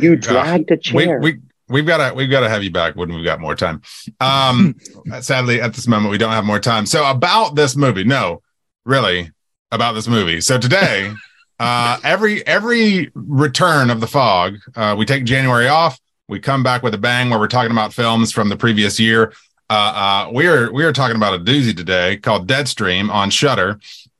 You dragged a chair. We've got to have you back when we've got more time. Sadly, at this moment, we don't have more time. So about this movie. No, really, about this movie. So today, every return of the fog, we take January off. We come back with a bang where we're talking about films from the previous year. We are talking about a doozy today called Deadstream on Shudder,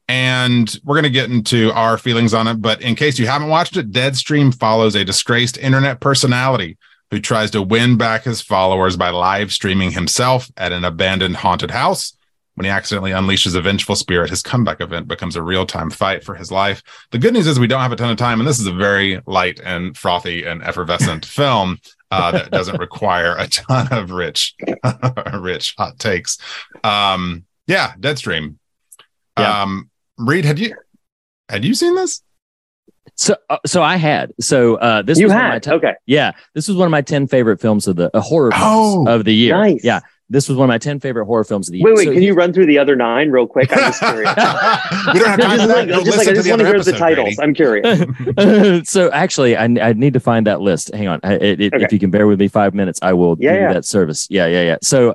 and we're going to get into our feelings on it. But in case you haven't watched it, Deadstream follows a disgraced internet personality who tries to win back his followers by live streaming himself at an abandoned haunted house. When he accidentally unleashes a vengeful spirit, his comeback event becomes a real-time fight for his life. The good news is we don't have a ton of time, and this is a very light and frothy and effervescent film that doesn't require a ton of rich hot takes. Yeah, Deadstream. Yeah. Reed, had you seen this? This was one of my 10 favorite films of the horror films of the year. Nice. Yeah, this was one of my 10 favorite horror films of the year. Wait, so can you run through the other 9 real quick? I'm just curious. We don't have time for that. I just want to hear the titles. Brady. I'm curious. So actually, I need to find that list. Hang on, if you can bear with me 5 minutes, I will do that service. Yeah. So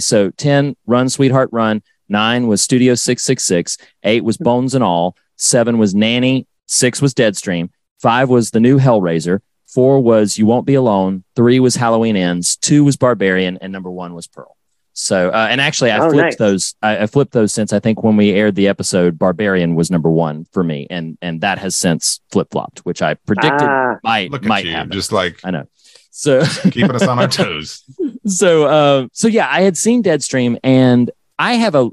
so 10, Run Sweetheart Run. 9 was Studio 666. 8 was Bones and All. 7 was Nanny. 6 was Deadstream. 5 was The New Hellraiser. 4 was You Won't Be Alone. 3 was Halloween Ends. 2 was Barbarian, and number 1 was Pearl. So, and actually, I flipped those. I flipped those since I think when we aired the episode, Barbarian was number 1 for me, and that has since flip flopped, which I predicted might happen. Just like I know. So keeping us on our toes. So yeah, I had seen Deadstream, and I have a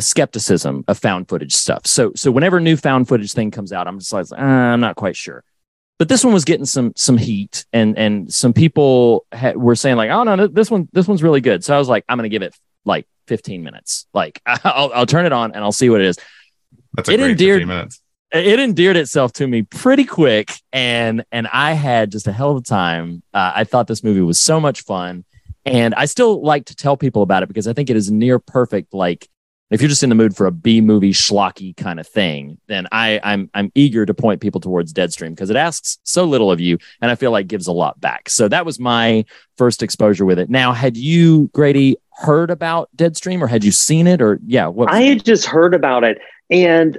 skepticism of found footage stuff. So whenever new found footage thing comes out, I'm just like, I'm not quite sure. But this one was getting some heat, and some people were saying like, oh no, this one's really good. So I was like, I'm gonna give it like 15 minutes. Like I'll turn it on and I'll see what it is. That's a great 15 minutes. It endeared itself to me pretty quick, and I had just a hell of a time. I thought this movie was so much fun, and I still like to tell people about it because I think it is near perfect. Like, if you're just in the mood for a B movie schlocky kind of thing, then I'm eager to point people towards Deadstream because it asks so little of you, and I feel like gives a lot back. So that was my first exposure with it. Now, had you, Grady, heard about Deadstream, or had you seen it, or I had just heard about it, and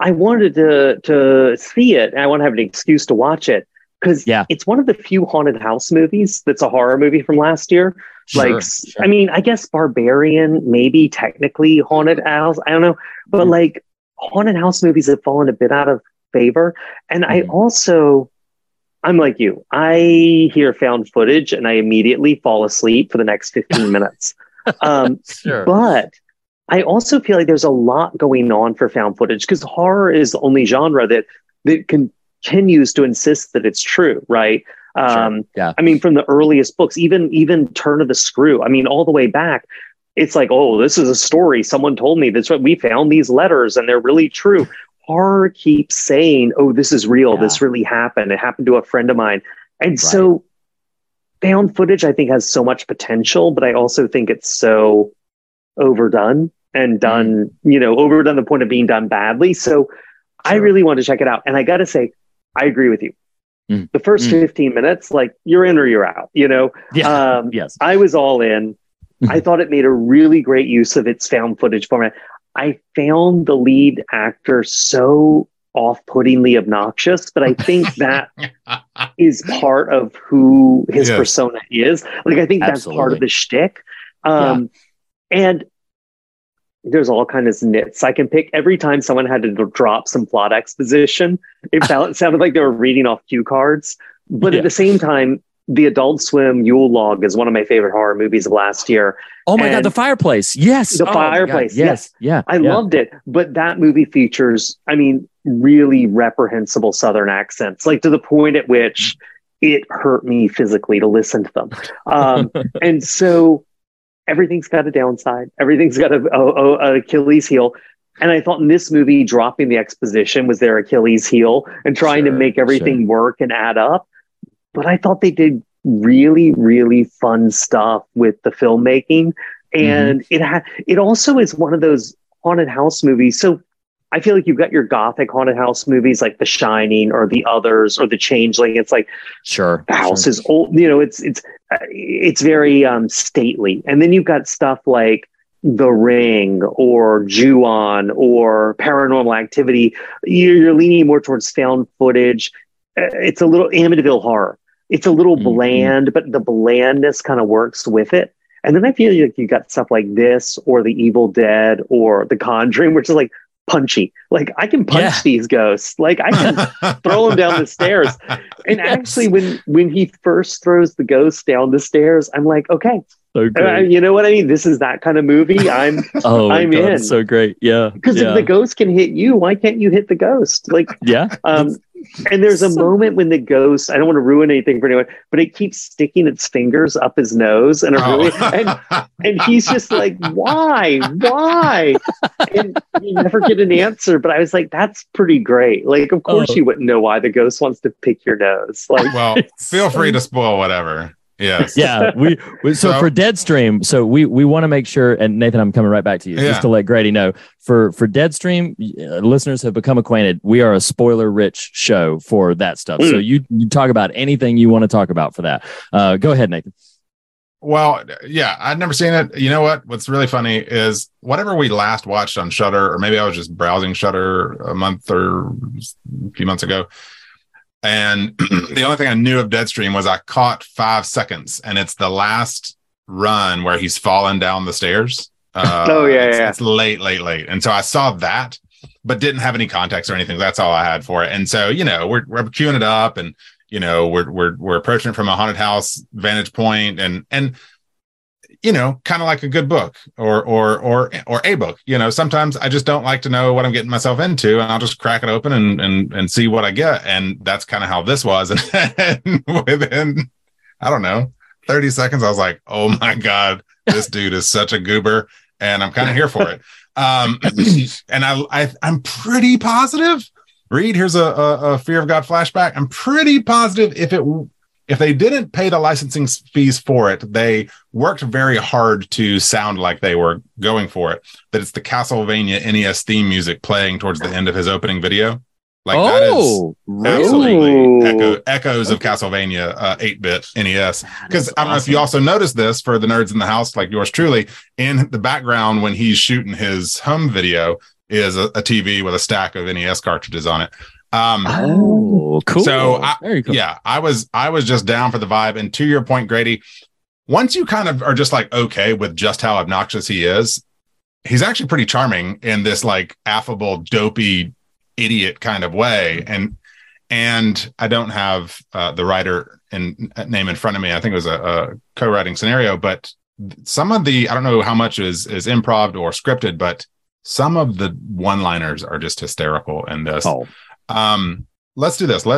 I wanted to see it, and I want to have an excuse to watch it because it's one of the few haunted house movies that's a horror movie from last year. Sure. I mean, I guess Barbarian, maybe technically haunted house. I don't know. But like haunted house movies have fallen a bit out of favor. And I'm like you, I hear found footage and I immediately fall asleep for the next 15 minutes. Sure. But I also feel like there's a lot going on for found footage because horror is the only genre that continues to insist that it's true. Right. Sure. Yeah. I mean, from the earliest books, even Turn of the Screw, I mean, all the way back, it's like, oh, this is a story. Someone told me this. We found these letters and they're really true. Horror keeps saying, oh, this is real. Yeah. This really happened. It happened to a friend of mine. And so found footage, I think, has so much potential, but I also think it's so overdone and done, overdone to the point of being done badly. So I really want to check it out. And I got to say, I agree with you. The first 15 minutes, like you're in or you're out, Yeah. Yes. I was all in. I thought it made a really great use of its found footage format. I found the lead actor so off-puttingly obnoxious, but I think that is part of who his persona is. Like, I think that's part of the shtick. And there's all kinds of nits I can pick. Every time someone had to drop some plot exposition, it sounded like they were reading off cue cards. But at the same time, the Adult Swim Yule Log is one of my favorite horror movies of last year. Oh my God, The Fireplace. Yes. The Fireplace. Yes. Yeah. I loved it. But that movie features, I mean, really reprehensible Southern accents, like to the point at which it hurt me physically to listen to them. And so everything's got a downside. Everything's got an Achilles heel. And I thought in this movie, dropping the exposition was their Achilles heel and trying to make everything work and add up. But I thought they did really, really fun stuff with the filmmaking. And it also is one of those haunted house movies. So I feel like you've got your gothic haunted house movies like The Shining or The Others or The Changeling. It's like, the house is old. It's very stately. And then you've got stuff like The Ring or Ju-on or Paranormal Activity. You're leaning more towards found footage. it's a little Amityville horror. It's a little bland, but the blandness kind of works with it. And then I feel like you got stuff like this or The Evil Dead or The Conjuring, which is like punchy. Like, I can punch these ghosts. Like, I can throw them down the stairs. And actually, when he first throws the ghost down the stairs, I'm like, okay. So great. You know what I mean? This is that kind of movie. I'm in. So great. Yeah. Because if the ghost can hit you, why can't you hit the ghost? Like, and there's a moment when the ghost, I don't want to ruin anything for anyone, but it keeps sticking its fingers up his nose and he's just like, why? And you never get an answer. But I was like, that's pretty great. Like, of course you wouldn't know why the ghost wants to pick your nose. Like, well, feel free to spoil whatever. Yes. Yeah. So for Deadstream, so we want to make sure, and Nathan, I'm coming right back to you just to let Grady know, for Deadstream, listeners have become acquainted. We are a spoiler rich show for that stuff. So you talk about anything you want to talk about for that. Go ahead, Nathan. Well, yeah, I'd never seen it. You know what? What's really funny is whatever we last watched on Shudder, or maybe I was just browsing Shudder a month or a few months ago. And the only thing I knew of Deadstream was I caught 5 seconds, and it's the last run where he's fallen down the stairs. It's late. And so I saw that, but didn't have any context or anything. That's all I had for it. And so, you know, we're queuing it up, and you know, we're approaching it from a haunted house vantage point, and you know, kind of like a good book or a book. You know, sometimes I just don't like to know what I'm getting myself into, and I'll just crack it open and see what I get. And that's kind of how this was. And within, I don't know, 30 seconds, I was like, oh my God, this dude is such a goober, and I'm kind of here for it. And I'm pretty positive. Reed, here's a Fear of God flashback. I'm pretty positive if they didn't pay the licensing fees for it, they worked very hard to sound like they were going for it. That it's the Castlevania NES theme music playing towards the end of his opening video. Like, that is absolutely echoes of Castlevania 8-bit NES. Because I don't know if you also noticed this for the nerds in the house, like yours truly, in the background when he's shooting his home video is a TV with a stack of NES cartridges on it. Cool. So very cool. Yeah, I was just down for the vibe. And to your point, Grady, once you kind of are just like, okay, with just how obnoxious he is, he's actually pretty charming in this like affable, dopey idiot kind of way. And I don't have the writer name in front of me. I think it was a co-writing scenario, but some of the, I don't know how much is improv or scripted, but some of the one-liners are just hysterical in this. Let's do this. You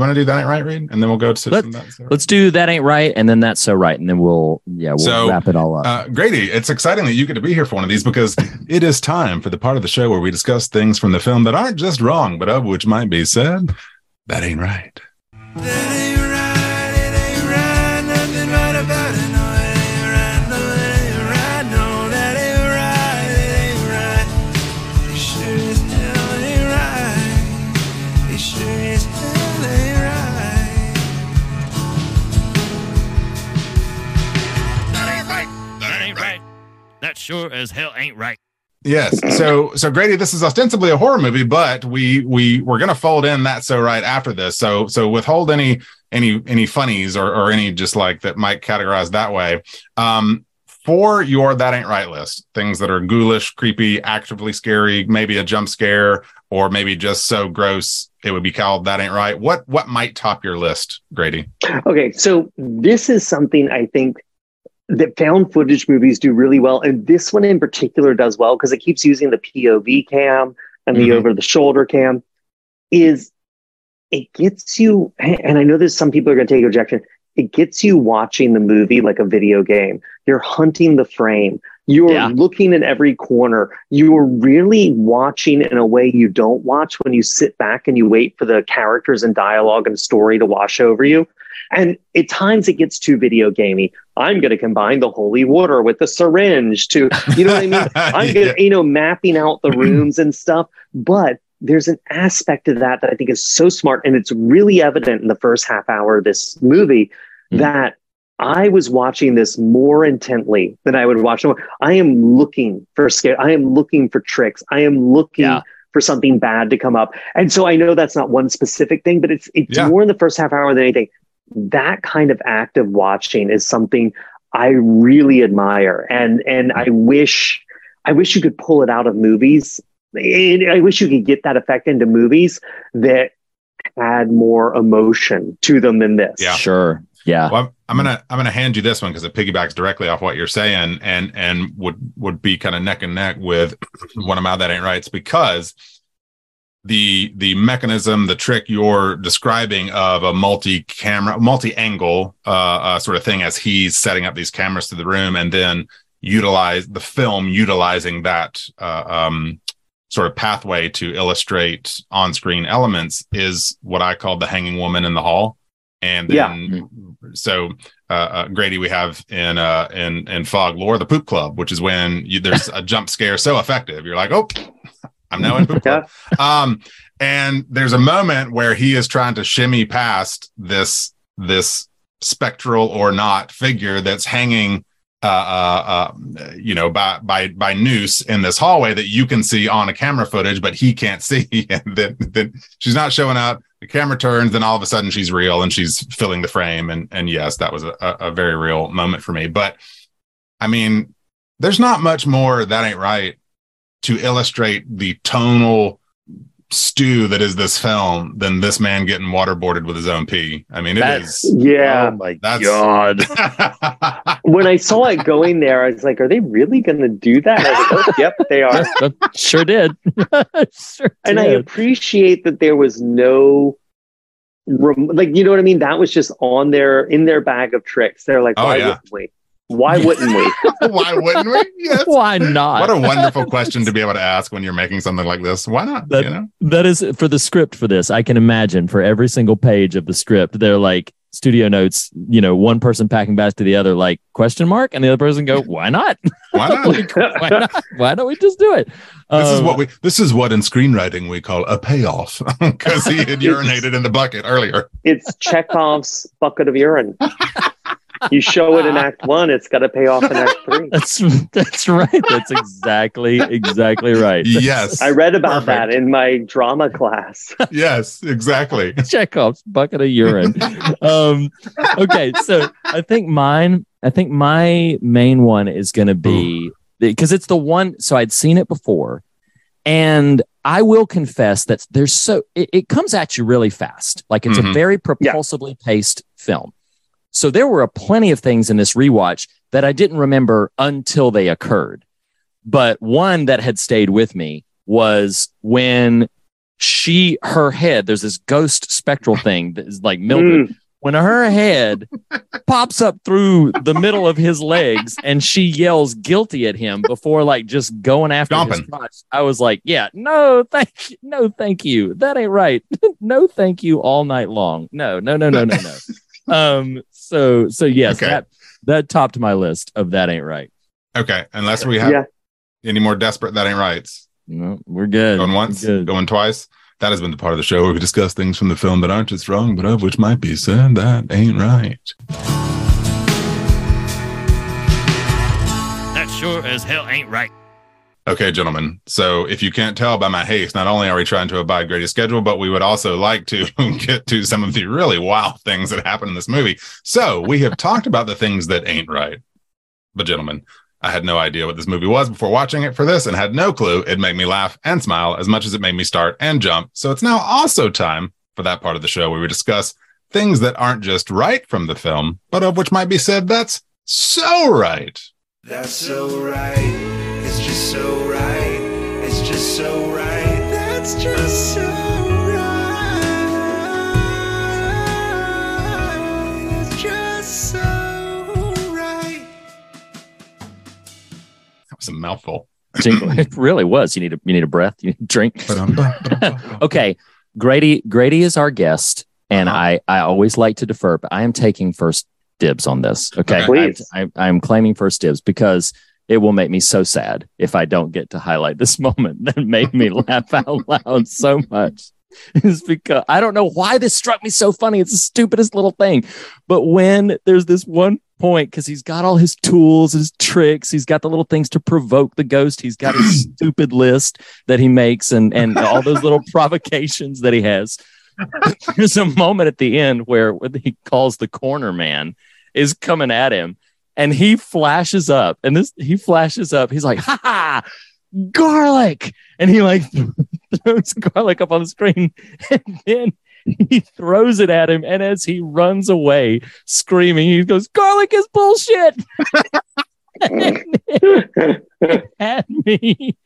want to do That Ain't Right, Reed? And then we'll go to let's do That Ain't Right, and then That's So Right, and then we'll wrap it all up. Grady, it's exciting that you get to be here for one of these, because it is time for the part of the show where we discuss things from the film that aren't just wrong, but of which might be said, that ain't right. That ain't right, it ain't right, nothing right about it, no, it ain't right, no, it ain't right, no, that ain't right, it ain't right, it sure is hell ain't right, it sure is hell ain't right. That ain't right, that ain't right, that sure as hell ain't right. Yes. So Grady, this is ostensibly a horror movie, but we're going to fold in That's So Right after this. So withhold any funnies or any just like that might categorize that way. For your That Ain't Right list, things that are ghoulish, creepy, actively scary, maybe a jump scare, or maybe just so gross it would be called That Ain't Right. What might top your list, Grady? Okay. So this is something I think that found footage movies do really well. And this one in particular does well because it keeps using the POV cam and the over the shoulder cam. Is it gets you, and I know there's some people are going to take objection, it gets you watching the movie like a video game. You're hunting the frame. You're looking in every corner. You're really watching in a way you don't watch when you sit back and you wait for the characters and dialogue and story to wash over you. And at times it gets too video gamey. I'm going to combine the holy water with the syringe to, you know what I mean? I'm going to, mapping out the rooms and stuff. But there's an aspect of that I think is so smart. And it's really evident in the first half hour of this movie that I was watching this more intently than I would watch. I am looking for scare. I am looking for tricks. I am looking for something bad to come up. And so I know that's not one specific thing, but it's yeah. more in the first half hour than anything. That kind of active watching is something I really admire. And I wish you could pull it out of movies. I wish you could get that effect into movies that add more emotion to them than this. Yeah, sure. Yeah. Well, I'm gonna hand you this one because it piggybacks directly off what you're saying, and would be kind of neck and neck with one of my That Ain't Right's, because the mechanism, the trick you're describing of a multi-camera, multi-angle sort of thing as he's setting up these cameras through the room, and then utilize the film utilizing that sort of pathway to illustrate on-screen elements is what I call the hanging woman in the hall. And then, so Grady, we have in Fog lore the poop club, which is when there's a jump scare so effective, you're like, oh, I'm now in poop club. And there's a moment where he is trying to shimmy past this spectral or not figure that's hanging, by noose in this hallway that you can see on a camera footage, but he can't see. And then she's not showing up. The camera turns, then all of a sudden she's real and she's filling the frame. And yes, that was a very real moment for me. But I mean, there's not much more That Ain't Right to illustrate the tonal stew that is this film than this man getting waterboarded with his own pee. I mean, it is. Yeah. Oh my God. When I saw it going there, I was like, are they really going to do that? I was like, oh, yep, they are. Sure did. And I appreciate that there was no, like, you know what I mean? That was just on their, in their bag of tricks. They're like, why wouldn't we? Why wouldn't we? Yes. Why not? What a wonderful question to be able to ask when you're making something like this. Why not? That, you know? That is for the script for this. I can imagine for every single page of the script, they're like studio notes, you know, one person packing back to the other, like $? And the other person go, why not? Why not? Like, why not? Why don't we just do it? This is what in screenwriting we call a payoff, because he had urinated in the bucket earlier. It's Chekhov's bucket of urine. You show it in Act 1, it's got to pay off in Act 3. That's right. That's exactly right. Yes. I read about that in my drama class. Yes, exactly. Chekhov's bucket of urine. Okay, so I think my main one is going to be, because it's the one, so I'd seen it before, and I will confess that there's it comes at you really fast. Like it's a very propulsively paced film. So there were plenty of things in this rewatch that I didn't remember until they occurred. But one that had stayed with me was when her head, there's this ghost spectral thing that is like Mildred. When her head pops up through the middle of his legs and she yells guilty at him before like just going after his crotch, I was like, yeah, no, thank you. That ain't right. No, thank you all night long. No. So yes, okay. that topped my list of That Ain't Right. Okay, unless we have any more desperate That Ain't Rights. No, we're good. Going once, going twice. That has been the part of the show where we discuss things from the film that aren't just wrong, but of which might be said that ain't right. That sure as hell ain't right. Okay, gentlemen. So if you can't tell by my haste, not only are we trying to abide Grady's schedule, but we would also like to get to some of the really wild things that happen in this movie. So we have talked about the things that ain't right. But gentlemen, I had no idea what this movie was before watching it for this and had no clue. It made me laugh and smile as much as it made me start and jump. So it's now also time for that part of the show where we discuss things that aren't just right from the film, but of which might be said that's so right. That's so right. So right, it's just so right, that's just so right, it's just so right. That was a mouthful. It really was. You need a breath, you need a drink. Okay, Grady is our guest, and I always like to defer, but I am taking first dibs on this. Okay, please. I'm claiming first dibs because it will make me so sad if I don't get to highlight this moment that made me laugh out loud so much. is because I don't know why this struck me so funny. It's the stupidest little thing. But when there's this one point, because he's got all his tools, his tricks, he's got the little things to provoke the ghost. He's got his stupid list that he makes and all those little provocations that he has. There's a moment at the end where he calls the corner man is coming at him and he flashes up and he's like, ha ha, garlic. And he like throws garlic up on the screen and then he throws it at him. And as he runs away screaming, he goes, garlic is bullshit. And it had me.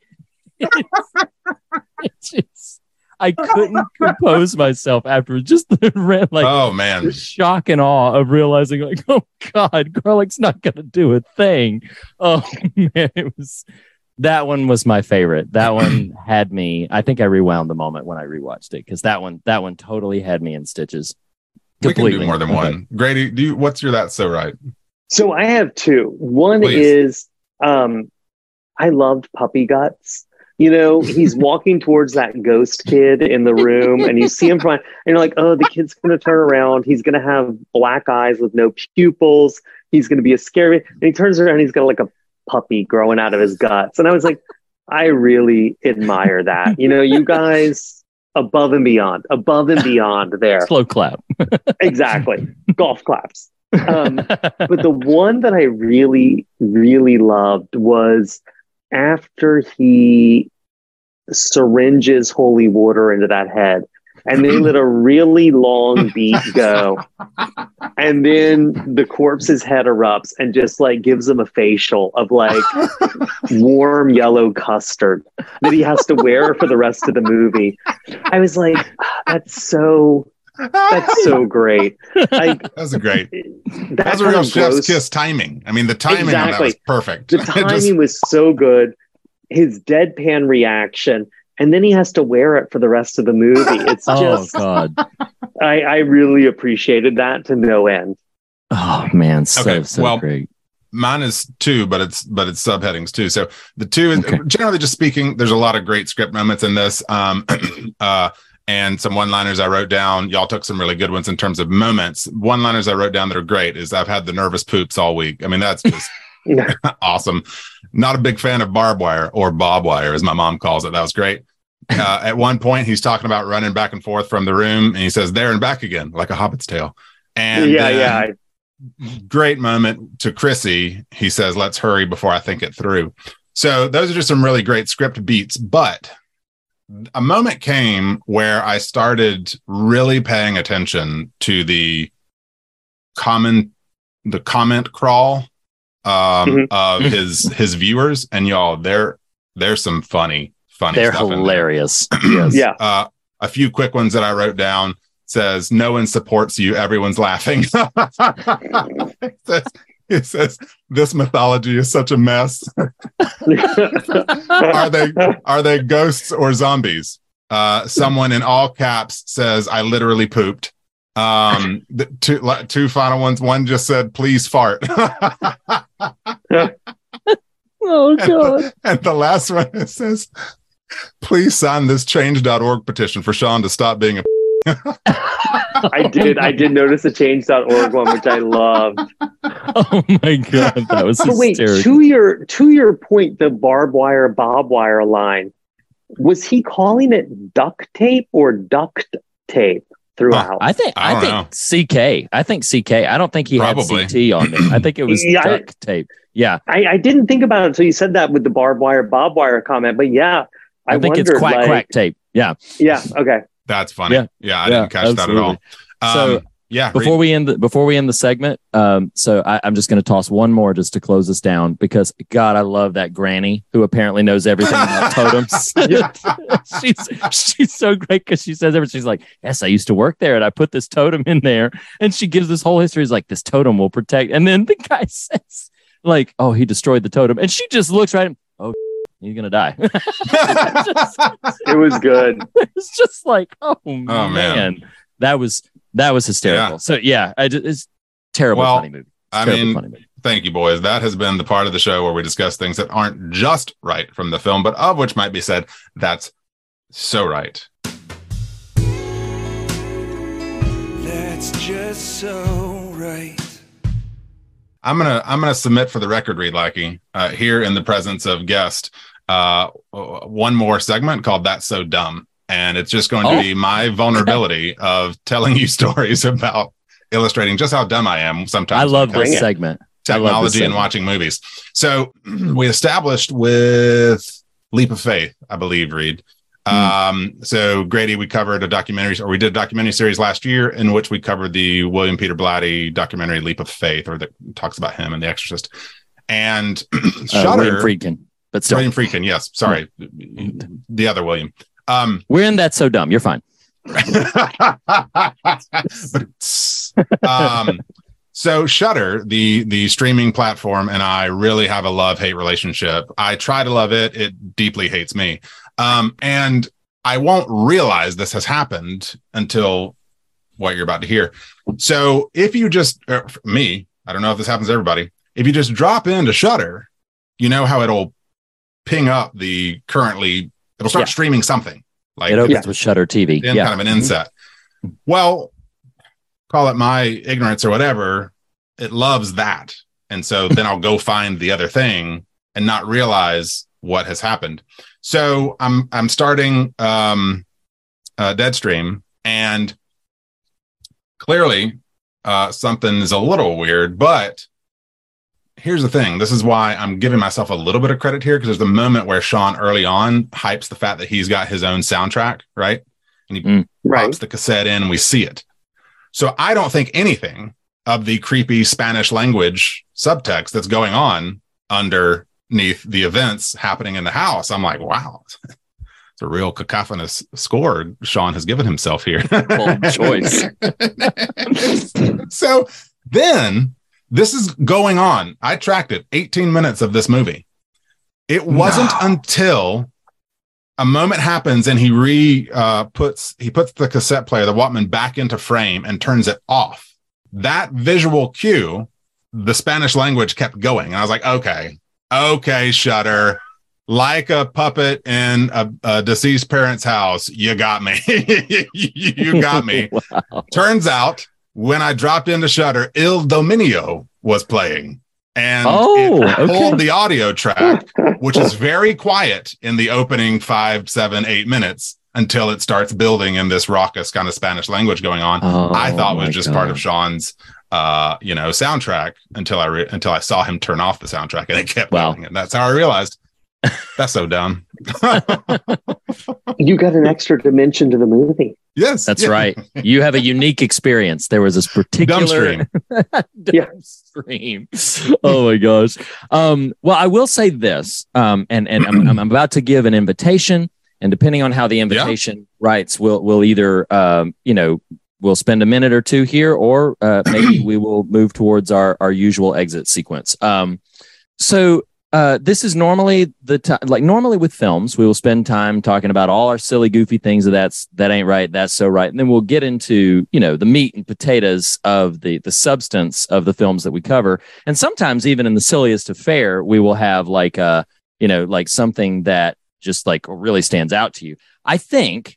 It's just, I couldn't compose myself after just the the shock and awe of realizing, like, oh God, garlic's not going to do a thing. Oh man, that one was my favorite. That one had me. I think I rewound the moment when I rewatched it because that one totally had me in stitches. Completely. We can do more than one. Grady, what's your that's so right? So I have two. One is I loved Puppy Guts. You know, he's walking towards that ghost kid in the room and you see him from, and you're like, oh, the kid's going to turn around. He's going to have black eyes with no pupils. He's going to be a scary. And he turns around and he's got like a puppy growing out of his guts. And I was like, I really admire that. You know, you guys above and beyond there. Slow clap. Exactly. Golf claps. But the one that I really, really loved was after he syringes holy water into that head and they let a really long beat go and then the corpse's head erupts and just like gives him a facial of like warm yellow custard that he has to wear for the rest of the movie. I was like, that's so great. Like, that was a real chef's kiss timing. I mean, the timing on that was perfect. The timing was so good. His deadpan reaction, and then he has to wear it for the rest of the movie. It's God. I really appreciated that to no end. Oh man, so great. Mine is two, but it's subheadings too. So the two is generally just speaking. There's a lot of great script moments in this. And some one-liners I wrote down. Y'all took some really good ones in terms of moments. One-liners I wrote down that are great is I've had the nervous poops all week. I mean, that's just awesome. Not a big fan of barbed wire or bob wire, as my mom calls it. That was great. At one point, he's talking about running back and forth from the room, and he says, there and back again, like a hobbit's tail. And great moment to Chrissy. He says, let's hurry before I think it through. So those are just some really great script beats, but a moment came where I started really paying attention to the comment crawl of his viewers, and y'all, there's some funny. They're stuff hilarious. In there. Yes. Yeah. A few quick ones that I wrote down says, "No one supports you. Everyone's laughing." It says, this mythology is such a mess. Are they ghosts or zombies? Someone in all caps says, I literally pooped. Two final ones. One just said, please fart. Oh, God. And the last one, it says, please sign this change.org petition for Sean to stop being a I did notice the change.org one, which I loved. Oh my God, that was hysterical. Wait, to your point, the barbed wire, bob wire line, was he calling it duct tape or duct tape throughout? I think CK. I don't think he had CT on it. I think it was duct tape. Yeah, I didn't think about it until you said that with the barbed wire, bob wire comment. But yeah, I think wondered, it's quack quack tape. Yeah. Yeah. Okay. That's funny. Yeah, I didn't catch that at all. Before we end the segment, so I'm just going to toss one more just to close us down because God, I love that granny who apparently knows everything about totems. she's so great because she says everything. She's like, yes, I used to work there and I put this totem in there, and she gives this whole history. Is like, this totem will protect, and then the guy says, like, oh, he destroyed the totem, and she just looks right at him. Oh. He's gonna die. It was good. It's just like, oh man. That was hysterical. Yeah. So yeah, it's terrible funny movie. Thank you, boys. That has been the part of the show where we discuss things that aren't just right from the film, but of which might be said, that's so right. That's just so right. I'm gonna submit for the record, Reed Lackey, here in the presence of guest, one more segment called "That's So Dumb," and it's just going to be my vulnerability of telling you stories about illustrating just how dumb I am sometimes. I love this segment. Technology and watching movies. So we established with Leap of Faith, I believe, Reed. So Grady, we covered a documentary, or we did a documentary series last year in which we covered the William Peter Blatty documentary Leap of Faith, or that talks about him and The Exorcist. And Shudder, William Friedkin, yes. Sorry. The other William. We're in That's So Dumb. You're fine. So Shudder, the streaming platform, and I really have a love-hate relationship. I try to love it. It deeply hates me. And I won't realize this has happened until what you're about to hear. So if you just, me, I don't know if this happens to everybody, if you just drop into Shudder, you know how it'll ping up the currently, it'll start streaming something. Like it opens with Shudder TV. Kind of an inset. Well, call it my ignorance or whatever, it loves that. And so then I'll go find the other thing and not realize what has happened. So I'm starting Deadstream, and clearly something is a little weird, but here's the thing. This is why I'm giving myself a little bit of credit here, because there's the moment where Sean early on hypes the fact that he's got his own soundtrack, right? And he pops the cassette in and we see it. So I don't think anything of the creepy Spanish language subtext that's going on underneath the events happening in the house. I'm like, wow, it's a real cacophonous score Sean has given himself here. Bold choice. So then this is going on. I tracked it, 18 minutes of this movie. It wasn't until a moment happens and he puts the cassette player, the Walkman, back into frame and turns it off. That visual cue, the Spanish language kept going. And I was like, okay, Shudder, like a puppet in a deceased parent's house. You got me. You got me. Wow. Turns out when I dropped into Shudder, Il Dominio was playing. And it pulled the audio track, which is very quiet in the opening 5, 7, 8 minutes until it starts building in this raucous kind of Spanish language going on. I thought was just part of Sean's, soundtrack until I saw him turn off the soundtrack, and it kept playing. And that's how I realized that's so dumb. You got an extra dimension to the movie. Yes, that's right. You have a unique experience. There was this particular stream. Oh my gosh. Well, I will say this, and I'm about to give an invitation, and depending on how the invitation writes, we'll either we'll spend a minute or two here, or maybe we will move towards our usual exit sequence. So this is normally the time, like normally with films, we will spend time talking about all our silly, goofy things that ain't right, that's so right. And then we'll get into, the meat and potatoes of the substance of the films that we cover. And sometimes even in the silliest affair, we will have like, like something that just like really stands out to you. I think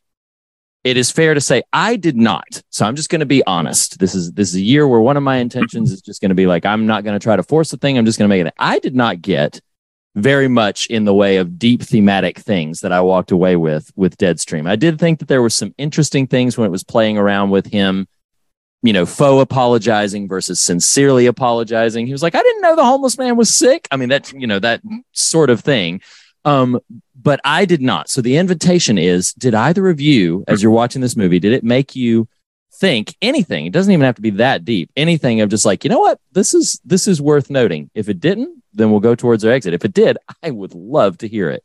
it is fair to say I did not. So I'm just going to be honest. This is a year where one of my intentions is just going to be like, I'm not going to try to force the thing. I'm just going to make it. I did not get very much in the way of deep thematic things that I walked away with Deadstream. I did think that there were some interesting things when it was playing around with him, faux apologizing versus sincerely apologizing. He was like, I didn't know the homeless man was sick. I mean, that's, that sort of thing. But I did not. So the invitation is, did either of you, as you're watching this movie, did it make you think anything? It doesn't even have to be that deep. Anything of just like, you know what? This is worth noting. If it didn't, then we'll go towards our exit. If it did, I would love to hear it.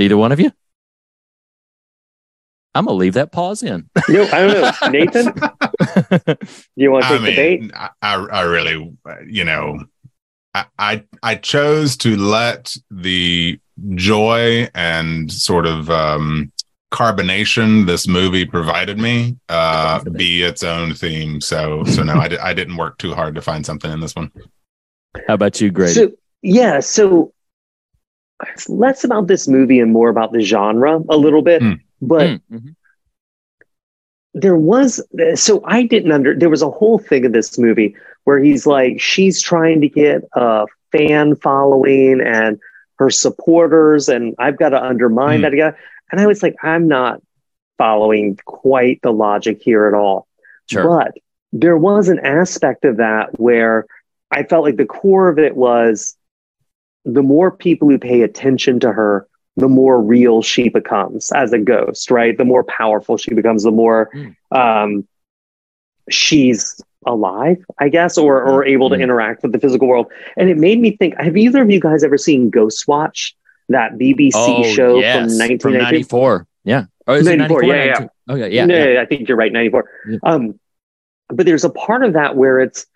Either one of you? I'm going to leave that pause in. No, I don't know. Nathan? Do you want to take the bait? I really, I chose to let the joy and sort of carbonation this movie provided me be its own theme. So no, I didn't work too hard to find something in this one. How about you, Grady? So it's less about this movie and more about the genre a little bit, but there was, so I didn't there was a whole thing in this movie where he's like, she's trying to get a fan following and her supporters, and I've got to undermine that guy. And I was like, I'm not following quite the logic here at all. Sure. But there was an aspect of that where I felt like the core of it was the more people who pay attention to her, the more real she becomes as a ghost, right? The more powerful she becomes, the more she's alive, I guess, or able to interact with the physical world. And it made me think, have either of you guys ever seen Ghost Watch, that BBC show from 1994? Yeah. Oh, is it 94? Yeah. Okay, yeah. No, yeah. I think you're right, 94. Yeah. But there's a part of that where it's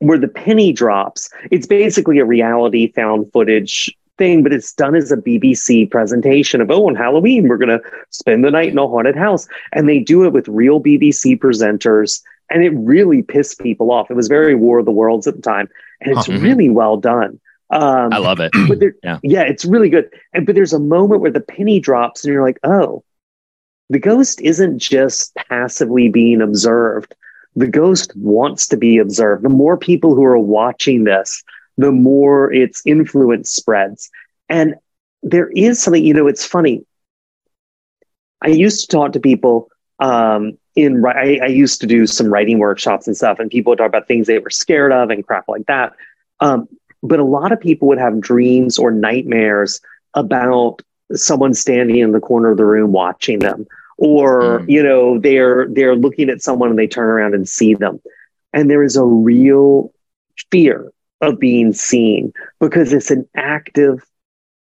where the penny drops. It's basically a reality found footage thing, but it's done as a BBC presentation of, on Halloween, we're going to spend the night in a haunted house. And they do it with real BBC presenters. And it really pissed people off. It was very War of the Worlds at the time. And it's really well done. I love it. But yeah, it's really good. And, but there's a moment where the penny drops and you're like, oh, the ghost isn't just passively being observed. The ghost wants to be observed. The more people who are watching this, the more its influence spreads. And there is something, you know, it's funny. I used to talk to people I used to do some writing workshops and stuff, and people would talk about things they were scared of and crap like that. But a lot of people would have dreams or nightmares about someone standing in the corner of the room watching them, or, you know, they're looking at someone and they turn around and see them. And there is a real fear of being seen because it's an active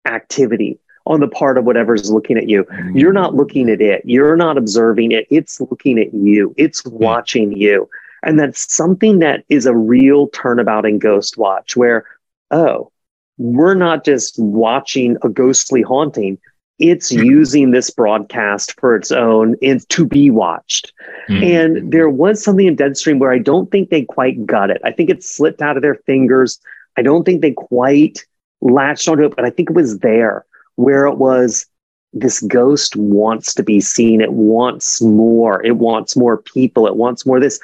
activity on the part of whatever's looking at you. You're not looking at it. You're not observing it. It's looking at you. It's watching you. And that's something that is a real turnabout in Ghost Watch where, oh, we're not just watching a ghostly haunting. It's using this broadcast for its own and to be watched. And there was something in Deadstream where I don't think they quite got it. I think it slipped out of their fingers. I don't think they quite latched onto it, but I think it was there where it was this ghost wants to be seen. It wants more. It wants more people. It wants more this.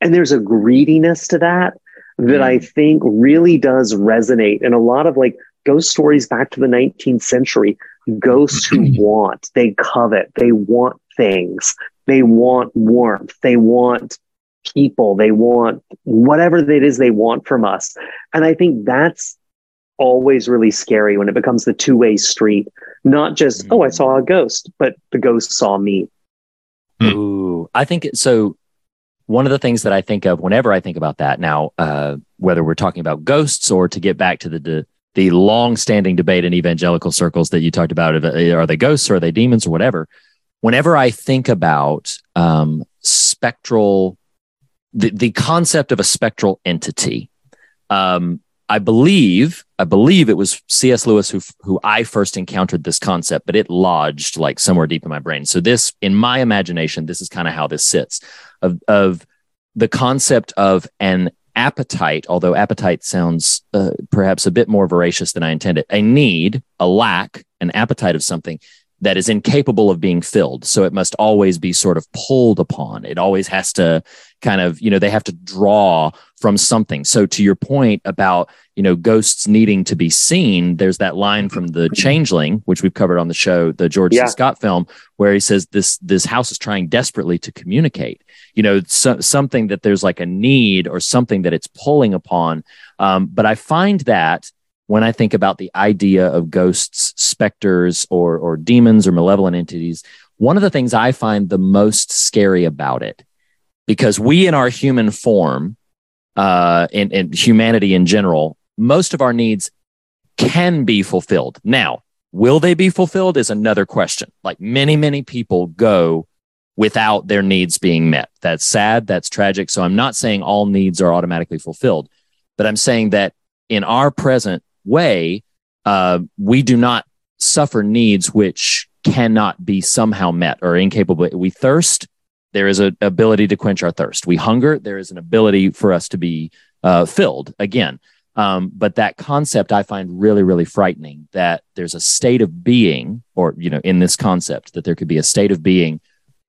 And there's a greediness to that that I think really does resonate. And a lot of like ghost stories back to the 19th century, ghosts who want, they covet, they want things, they want warmth, they want people, they want whatever it is they want from us. And I think that's always really scary when it becomes the two-way street, not just, oh, I saw a ghost, but the ghost saw me. Ooh, I think so. One of the things that I think of whenever I think about that now, whether we're talking about ghosts or to get back to the long-standing debate in evangelical circles that you talked about, are they ghosts or are they demons or whatever? Whenever I think about spectral, the concept of a spectral entity, I believe it was C.S. Lewis who I first encountered this concept, but it lodged like somewhere deep in my brain. So this, in my imagination, this is kind of how this sits of the concept of an appetite, although appetite sounds perhaps a bit more voracious than I intended, a need, a lack, an appetite of something that is incapable of being filled. So it must always be sort of pulled upon. It always has to kind of, you know, they have to draw from something. So to your point about, you know, ghosts needing to be seen, there's that line from The Changeling, which we've covered on the show, the George C. Scott film, where he says this house is trying desperately to communicate, you know, something that there's like a need or something that it's pulling upon. But I find that when I think about the idea of ghosts, specters, or demons or malevolent entities, one of the things I find the most scary about it, because we in our human form, and humanity in general, most of our needs can be fulfilled. Now, will they be fulfilled is another question. Like many people go without their needs being met. That's sad. That's tragic. So I'm not saying all needs are automatically fulfilled, but I'm saying that in our present way, we do not suffer needs which cannot be somehow met or incapable. We thirst. There is an ability to quench our thirst. We hunger. There is an ability for us to be filled again. But that concept I find really, really frightening, that there's a state of being, or, you know, in this concept that there could be a state of being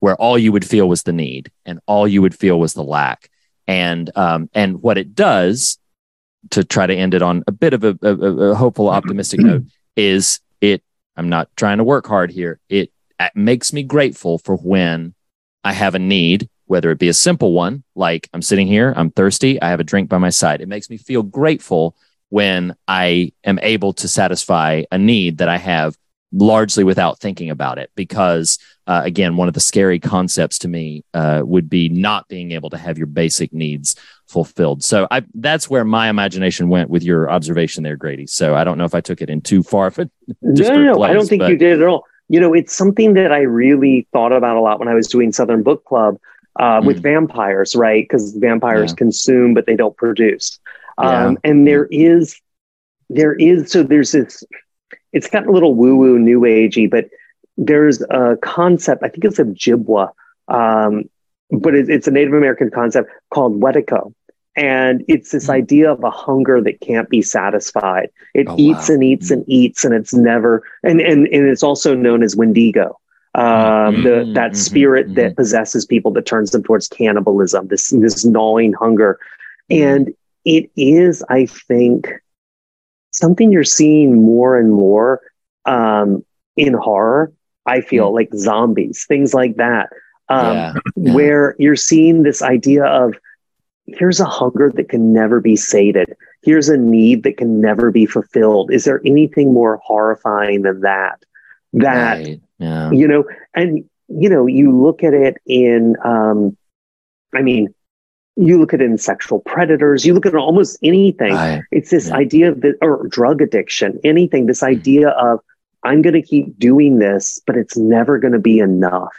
where all you would feel was the need and all you would feel was the lack. And what it does, to try to end it on a bit of a hopeful, optimistic note, is it, I'm not trying to work hard here. It makes me grateful for when I have a need, whether it be a simple one, like I'm sitting here, I'm thirsty, I have a drink by my side. It makes me feel grateful when I am able to satisfy a need that I have largely without thinking about it. Because again, one of the scary concepts to me would be not being able to have your basic needs fulfilled. So that's where my imagination went with your observation there, Grady. So I don't know if I took it in too far. No, I don't think you did at all. You know, it's something that I really thought about a lot when I was doing Southern Book Club with vampires, right? Because vampires consume, but they don't produce. And there's this, it's gotten a little woo-woo, new agey, but there's a concept, I think it's of Ojibwa, but it's a Native American concept called Wetiko. And it's this idea of a hunger that can't be satisfied. It eats and eats and eats, and it's never, and it's also known as Wendigo, that spirit that possesses people, that turns them towards cannibalism, this gnawing hunger. And it is, I think, something you're seeing more and more in horror, I feel, like zombies, things like that, where you're seeing this idea of, here's a hunger that can never be sated. Here's a need that can never be fulfilled. Is there anything more horrifying than that? You know, and, you know, you look at it in, you look at it in sexual predators, you look at it in almost anything. It's this idea of the, or drug addiction, anything, this idea of, I'm going to keep doing this, but it's never going to be enough.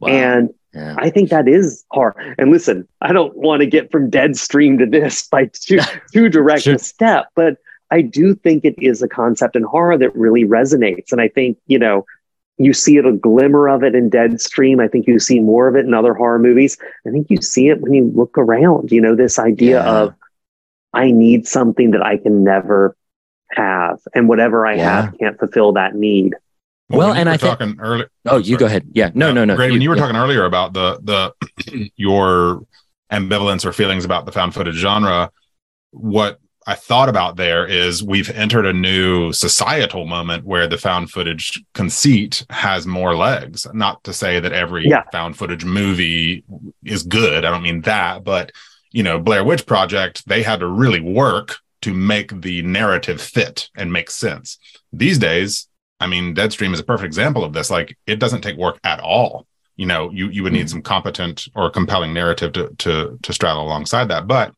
Wow. And I think that is hard. And listen, I don't want to get from Deadstream to this by too direct a step, but I do think it is a concept in horror that really resonates. And I think, you know, you see it, a glimmer of it in Deadstream. I think you see more of it in other horror movies. I think you see it when you look around, you know, this idea of, I need something that I can never have, and whatever I have can't fulfill that need. Well, and I think go ahead. Yeah, no. Grady, when you were talking earlier about the your ambivalence or feelings about the found footage genre, what I thought about there is we've entered a new societal moment where the found footage conceit has more legs. Not to say that every found footage movie is good. I don't mean that, but you know, Blair Witch Project, they had to really work to make the narrative fit and make sense. These days, I mean, Deadstream is a perfect example of this. Like, it doesn't take work at all. You know, you would need some competent or compelling narrative to straddle alongside that. But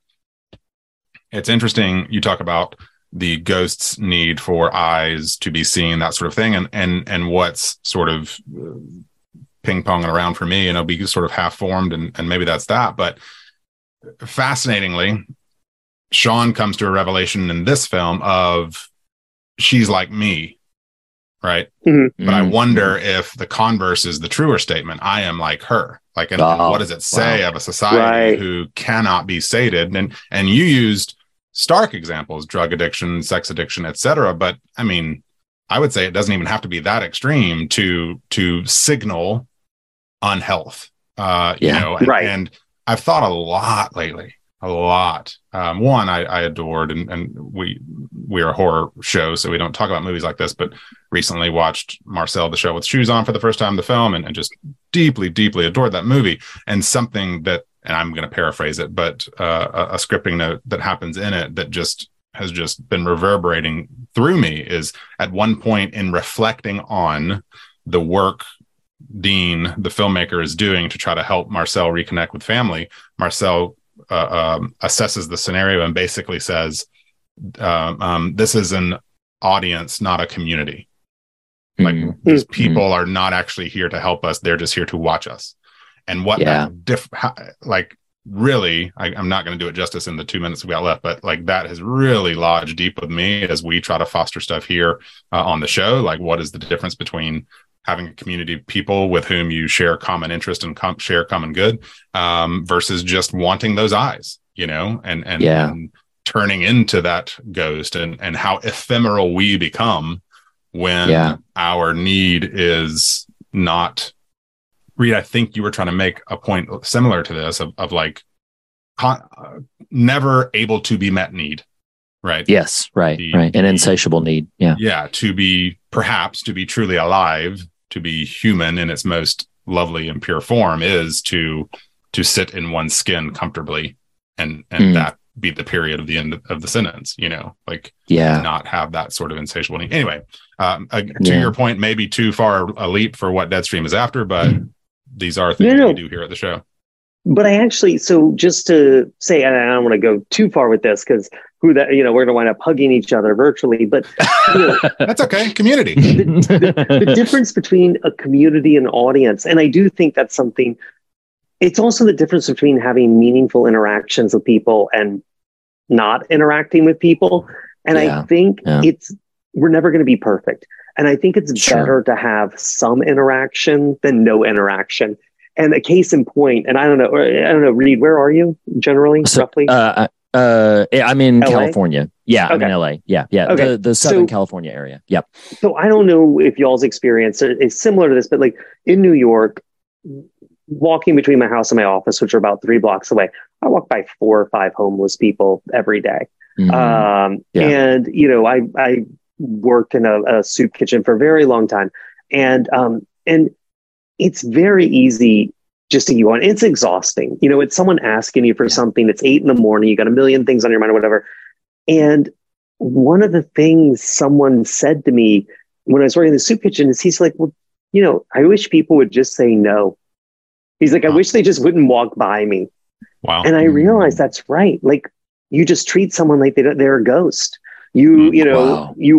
it's interesting. You talk about the ghost's need for eyes to be seen, that sort of thing. And what's sort of ping-ponging around for me, and it'll be sort of half-formed, and maybe that's that. But fascinatingly, Sean comes to a revelation in this film of, she's like me. Right. Mm-hmm. But I wonder if the converse is the truer statement. I am like her. Like, and what does it say of a society who cannot be sated? And you used stark examples, drug addiction, sex addiction, etc. But I mean, I would say it doesn't even have to be that extreme to signal unhealth. You know, and I've thought a lot lately. A lot. One, I adored, and we're a horror show, so we don't talk about movies like this, but recently watched Marcel, The Show with Shoes On, for the first time, the film, and just deeply, deeply adored that movie. And something that, and I'm going to paraphrase it, but a scripting note that happens in it that just has just been reverberating through me is, at one point, in reflecting on the work Dean, the filmmaker, is doing to try to help Marcel reconnect with family, Marcel assesses the scenario and basically says, this is an audience, not a community. Like, these people are not actually here to help us. They're just here to watch us. And what that really, I'm not going to do it justice in the 2 minutes we got left, but like, that has really lodged deep with me as we try to foster stuff here on the show. Like, what is the difference between having a community of people with whom you share common interest and share common good, versus just wanting those eyes, you know, and turning into that ghost, and how ephemeral we become when our need is not Reed, I think you were trying to make a point similar to this of like never able to be met need, right? Yes, right, right. An insatiable need, yeah. Yeah, to be, perhaps, to be truly alive, to be human in its most lovely and pure form is to sit in one's skin comfortably and that be the period of the end of the sentence, you know, like not have that sort of insatiable need. Anyway, to your point, maybe too far a leap for what Deadstream is after, but these are things we do here at the show. But I actually, so just to say, and I don't want to go too far with this because we're going to wind up hugging each other virtually, but that's okay. Community. The difference between a community and audience. And I do think that's something. It's also the difference between having meaningful interactions with people and not interacting with people. And I think we're never going to be perfect. And I think it's better to have some interaction than no interaction. And a case in point, and I don't know, Reed, where are you generally, roughly? I'm in LA? California. Yeah, okay. I'm in LA. Yeah, yeah. Okay. The Southern California area. Yep. So I don't know if y'all's experience is similar to this, but like in New York, walking between my house and my office, which are about 3 blocks away, I walk by 4 or 5 homeless people every day. Mm-hmm. And, I worked in a soup kitchen for a very long time. And it's very easy just to go on. It's exhausting. It's someone asking you for something. It's 8 a.m. You got a million things on your mind or whatever. And one of the things someone said to me when I was working in the soup kitchen is he's like, well, I wish people would just say no. He's like, I wish they just wouldn't walk by me. Wow. And I realized that's right. Like, you just treat someone like they're a ghost. You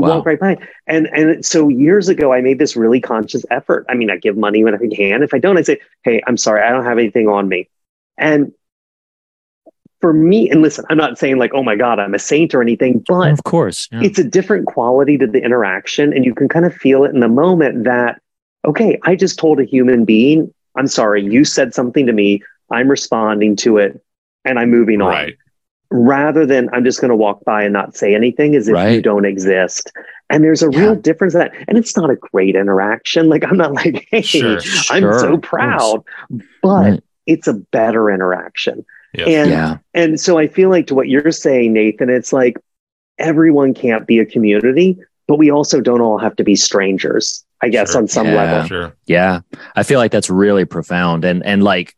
walk right by. And so years ago, I made this really conscious effort. I mean, I give money when I can. If I don't, I say, hey, I'm sorry, I don't have anything on me. And for me, and listen, I'm not saying like, oh my God, I'm a saint or anything, but of course, it's a different quality to the interaction. And you can kind of feel it in the moment that, okay, I just told a human being, I'm sorry, you said something to me, I'm responding to it, and I'm moving on. Right. Rather than I'm just going to walk by and not say anything as if you don't exist. And there's a real difference in that. And it's not a great interaction. Like, I'm not like, hey, I'm so proud. But it's a better interaction. Yes. And so I feel like to what you're saying, Nathan, it's like everyone can't be a community, but we also don't all have to be strangers. I guess on some level. Sure. Yeah. I feel like that's really profound and like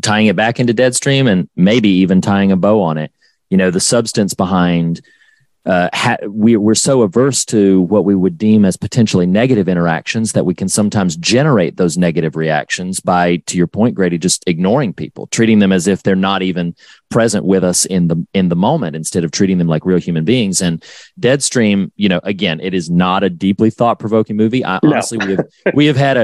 tying it back into Deadstream and maybe even tying a bow on it. The substance behind we're so averse to what we would deem as potentially negative interactions that we can sometimes generate those negative reactions by, to your point, Grady, just ignoring people, treating them as if they're not even present with us in the moment instead of treating them like real human beings. And Deadstream, again, it is not a deeply thought-provoking movie. Honestly, we have had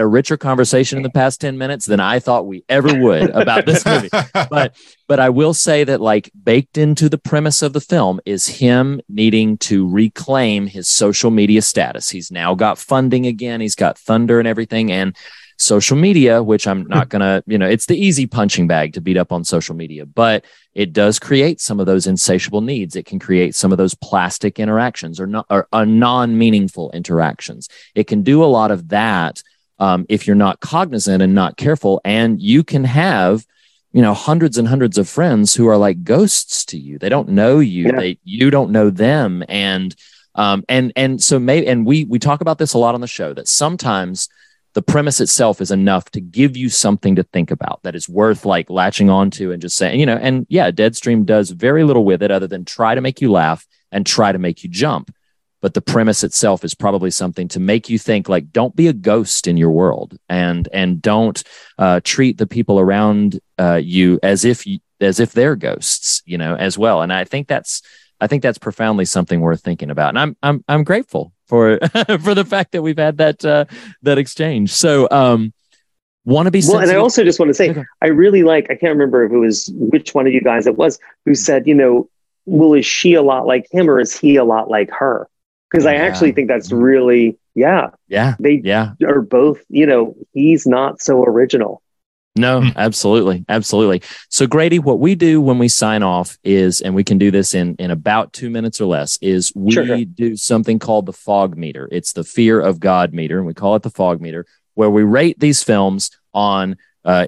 a richer conversation in the past 10 minutes than I thought we ever would about this movie. But I will say that, like, baked into the premise of the film is him needing to reclaim his social media status. He's now got funding again. He's got thunder and everything. And social media, which I'm not going to, it's the easy punching bag to beat up on social media, but it does create some of those insatiable needs. It can create some of those plastic interactions or non-meaningful interactions. It can do a lot of that if you're not cognizant and not careful. And you can have hundreds and hundreds of friends who are like ghosts to you. They don't know you. Yeah. You don't know them. And so maybe, and we talk about this a lot on the show, that sometimes the premise itself is enough to give you something to think about that is worth like latching onto and just saying, Deadstream does very little with it other than try to make you laugh and try to make you jump. But the premise itself is probably something to make you think, like, don't be a ghost in your world and don't treat the people around you as if they're ghosts, as well. And I think that's profoundly something worth thinking about. And I'm grateful for for the fact that we've had that that exchange. So want to be well. Sensitive. And I also just want to say, okay. I really like, I can't remember if it was which one of you guys it was who said, well, is she a lot like him or is he a lot like her? Because I actually think that's really, they are both, he's not so original. No, absolutely. Absolutely. So Grady, what we do when we sign off is, and we can do this in about 2 minutes or less, is we do something called the fog meter. It's the Fear of God meter. And we call it the fog meter, where we rate these films on,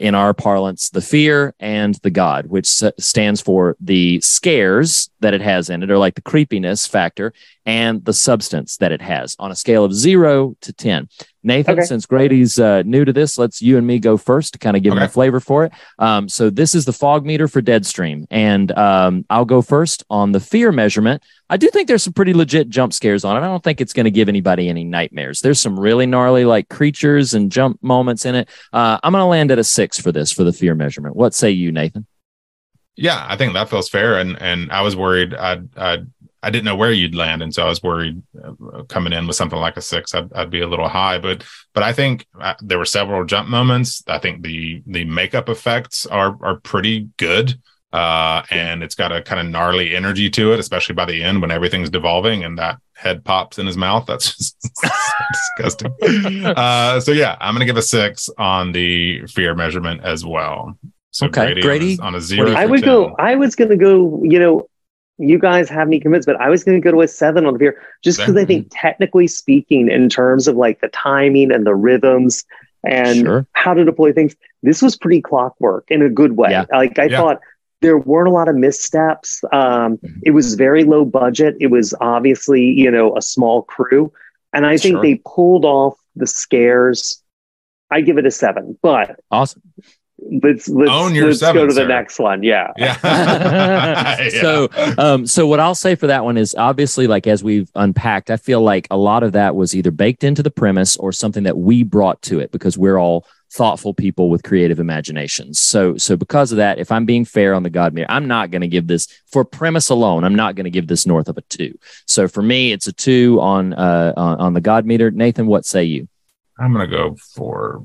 in our parlance, the fear and the God, which stands for the scares that it has in it, or like the creepiness factor, and the substance that it has on a scale of 0 to 10. Nathan, okay, since Grady's new to this, let's you and me go first to kind of give him a flavor for it. So this is the fog meter for Deadstream, and I'll go first on the fear measurement. I do think there's some pretty legit jump scares on it. I don't think it's going to give anybody any nightmares. There's some really gnarly like creatures and jump moments in it. I'm going to land at a 6 for this, for the fear measurement. What say you, Nathan? Yeah, I think that feels fair, and I was worried. I didn't know where you'd land, and so I was worried coming in with something like a 6, I'd be a little high. But I think there were several jump moments. I think the makeup effects are pretty good, and it's got a kind of gnarly energy to it, especially by the end when everything's devolving and that head pops in his mouth. That's just disgusting. So yeah, I'm gonna give a 6 on the fear measurement as well. So okay, Grady on a 0. I was gonna go, you know, you guys have me convinced, but I was going to go to a 7 on the beer, just because I think technically speaking, in terms of like the timing and the rhythms and how to deploy things, this was pretty clockwork in a good way. Yeah. Like I thought there weren't a lot of missteps. It was very low budget. It was obviously, you know, a small crew, and I think they pulled off the scares. I give it a 7, but let's go to the next one. Yeah. So what I'll say for that one is, obviously, like as we've unpacked, I feel like a lot of that was either baked into the premise or something that we brought to it, because we're all thoughtful people with creative imaginations. So because of that, if I'm being fair on the God mirror, I'm not going to give this, for premise alone, I'm not going to give this north of a 2. So for me, it's a 2 on the God meter. Nathan, what say you? I'm going to go for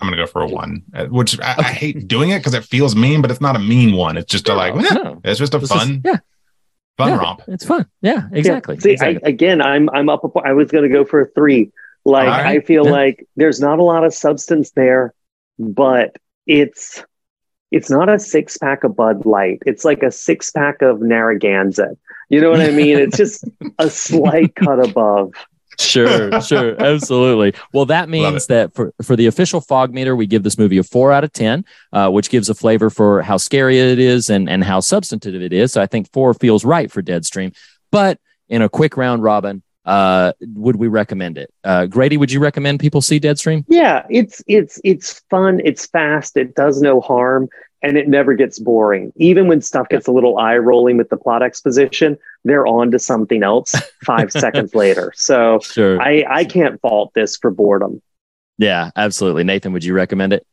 a 1, which I hate doing it because it feels mean, but it's not a mean one. It's just it's just a fun romp. It's fun. Yeah, exactly. Yeah. See, exactly. I'm up. I was going to go for a 3. Like, I feel like there's not a lot of substance there, but it's not a 6-pack of Bud Light. It's like a 6-pack of Narragansett. You know what I mean? It's just a slight cut above. Sure. Absolutely. Well, that means that for the official fog meter, we give this movie a 4 out of 10, which gives a flavor for how scary it is and how substantive it is. So I think 4 feels right for Deadstream. But in a quick round robin, would we recommend it? Grady, would you recommend people see Deadstream? Yeah, it's fun. It's fast. It does no harm. And it never gets boring. Even when stuff gets a little eye-rolling with the plot exposition, they're on to something else 5 seconds later. So I can't fault this for boredom. Yeah, absolutely. Nathan, would you recommend it?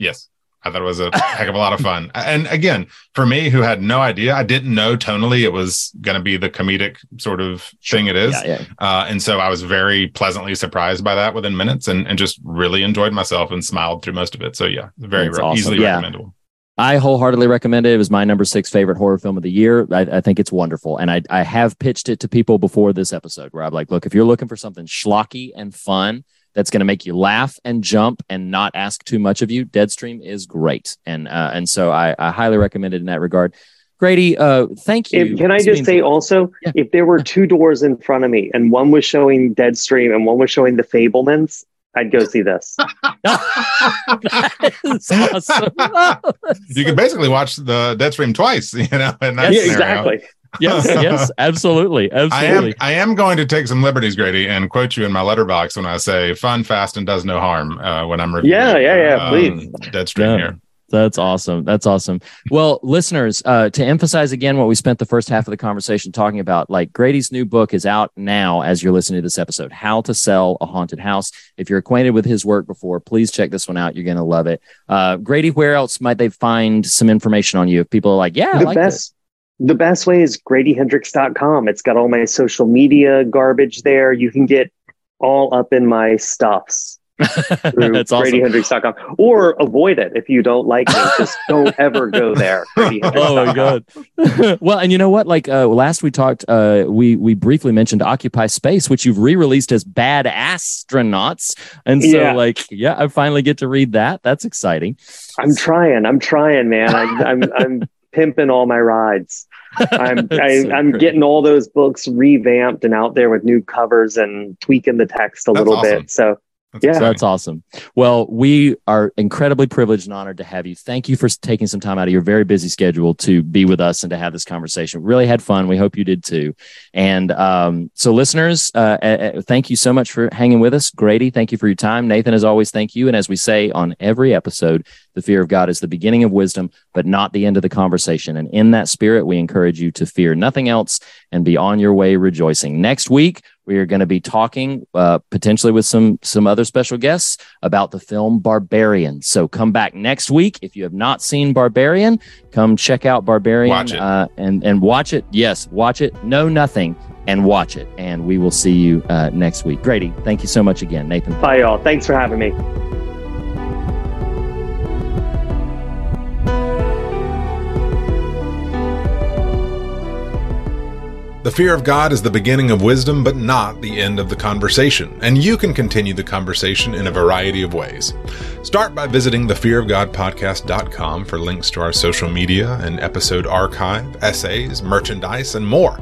Yes. I thought it was a heck of a lot of fun. And again, for me, who had no idea, I didn't know tonally it was going to be the comedic sort of thing it is. Yeah. And so I was very pleasantly surprised by that within minutes, and just really enjoyed myself and smiled through most of it. So yeah, easily recommendable. I wholeheartedly recommend it. It was my number 6 favorite horror film of the year. I think it's wonderful. And I have pitched it to people before this episode, where I'm like, look, if you're looking for something schlocky and fun that's going to make you laugh and jump and not ask too much of you, Deadstream is great. And so I highly recommend it in that regard. Grady, thank you. Can I just say also, if there were 2 doors in front of me and one was showing Deadstream and one was showing The Fabelmans, I'd go see this. That is awesome. You can basically watch the Deadstream twice, you know. Yeah, exactly. Yes, absolutely. I am going to take some liberties, Grady, and quote you in my letterbox when I say "fun, fast, and does no harm" when I'm reviewing. Yeah, please. Deadstream here. That's awesome. Well, listeners, to emphasize again what we spent the first half of the conversation talking about, like Grady's new book is out now as you're listening to this episode, How to Sell a Haunted House. If you're acquainted with his work before, please check this one out. You're going to love it. Grady, where else might they find some information on you? If people are like, yeah, the best way is GradyHendrix.com. It's got all my social media garbage there. You can get all up in my stuffs. That's awesome. GradyHendrix.com, or avoid it if you don't like it. Just don't ever go there. Oh my god! Well, and you know what? Like last we talked, we briefly mentioned Occupy Space, which you've re-released as Bad Astronauts, and so I finally get to read that. That's exciting. I'm trying, man. I'm pimping all my rides. I'm getting all those books revamped and out there with new covers and tweaking the text a little bit. So. Yeah. So that's awesome. Well, we are incredibly privileged and honored to have you. Thank you for taking some time out of your very busy schedule to be with us and to have this conversation. Really had fun. We hope you did too. And so listeners, thank you so much for hanging with us. Grady, thank you for your time. Nathan, as always, thank you. And as we say on every episode, the fear of God is the beginning of wisdom, but not the end of the conversation. And in that spirit, we encourage you to fear nothing else and be on your way rejoicing. Next week, we are going to be talking potentially with some other special guests about the film Barbarian. So come back next week. If you have not seen Barbarian, come check out Barbarian. Watch it. And watch it. Yes, watch it. Know nothing and watch it. And we will see you next week. Grady, thank you so much again. Nathan. Bye, y'all. Thanks for having me. The Fear of God is the beginning of wisdom, but not the end of the conversation, and you can continue the conversation in a variety of ways. Start by visiting thefearofgodpodcast.com for links to our social media and episode archive, essays, merchandise, and more.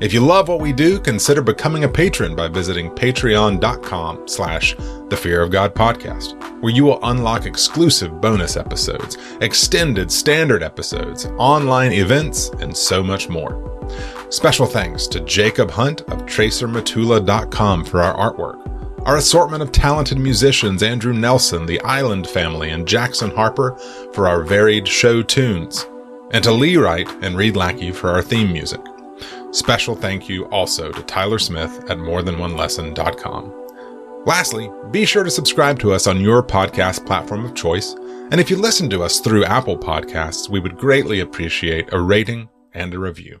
If you love what we do, consider becoming a patron by visiting patreon.com/thefearofgodpodcast, where you will unlock exclusive bonus episodes, extended standard episodes, online events, and so much more. Special thanks to Jacob Hunt of TracerMatula.com for our artwork. Our assortment of talented musicians, Andrew Nelson, the Island Family, and Jackson Harper for our varied show tunes. And to Lee Wright and Reed Lackey for our theme music. Special thank you also to Tyler Smith at morethanonelesson.com. Lastly, be sure to subscribe to us on your podcast platform of choice. And if you listen to us through Apple Podcasts, we would greatly appreciate a rating and a review.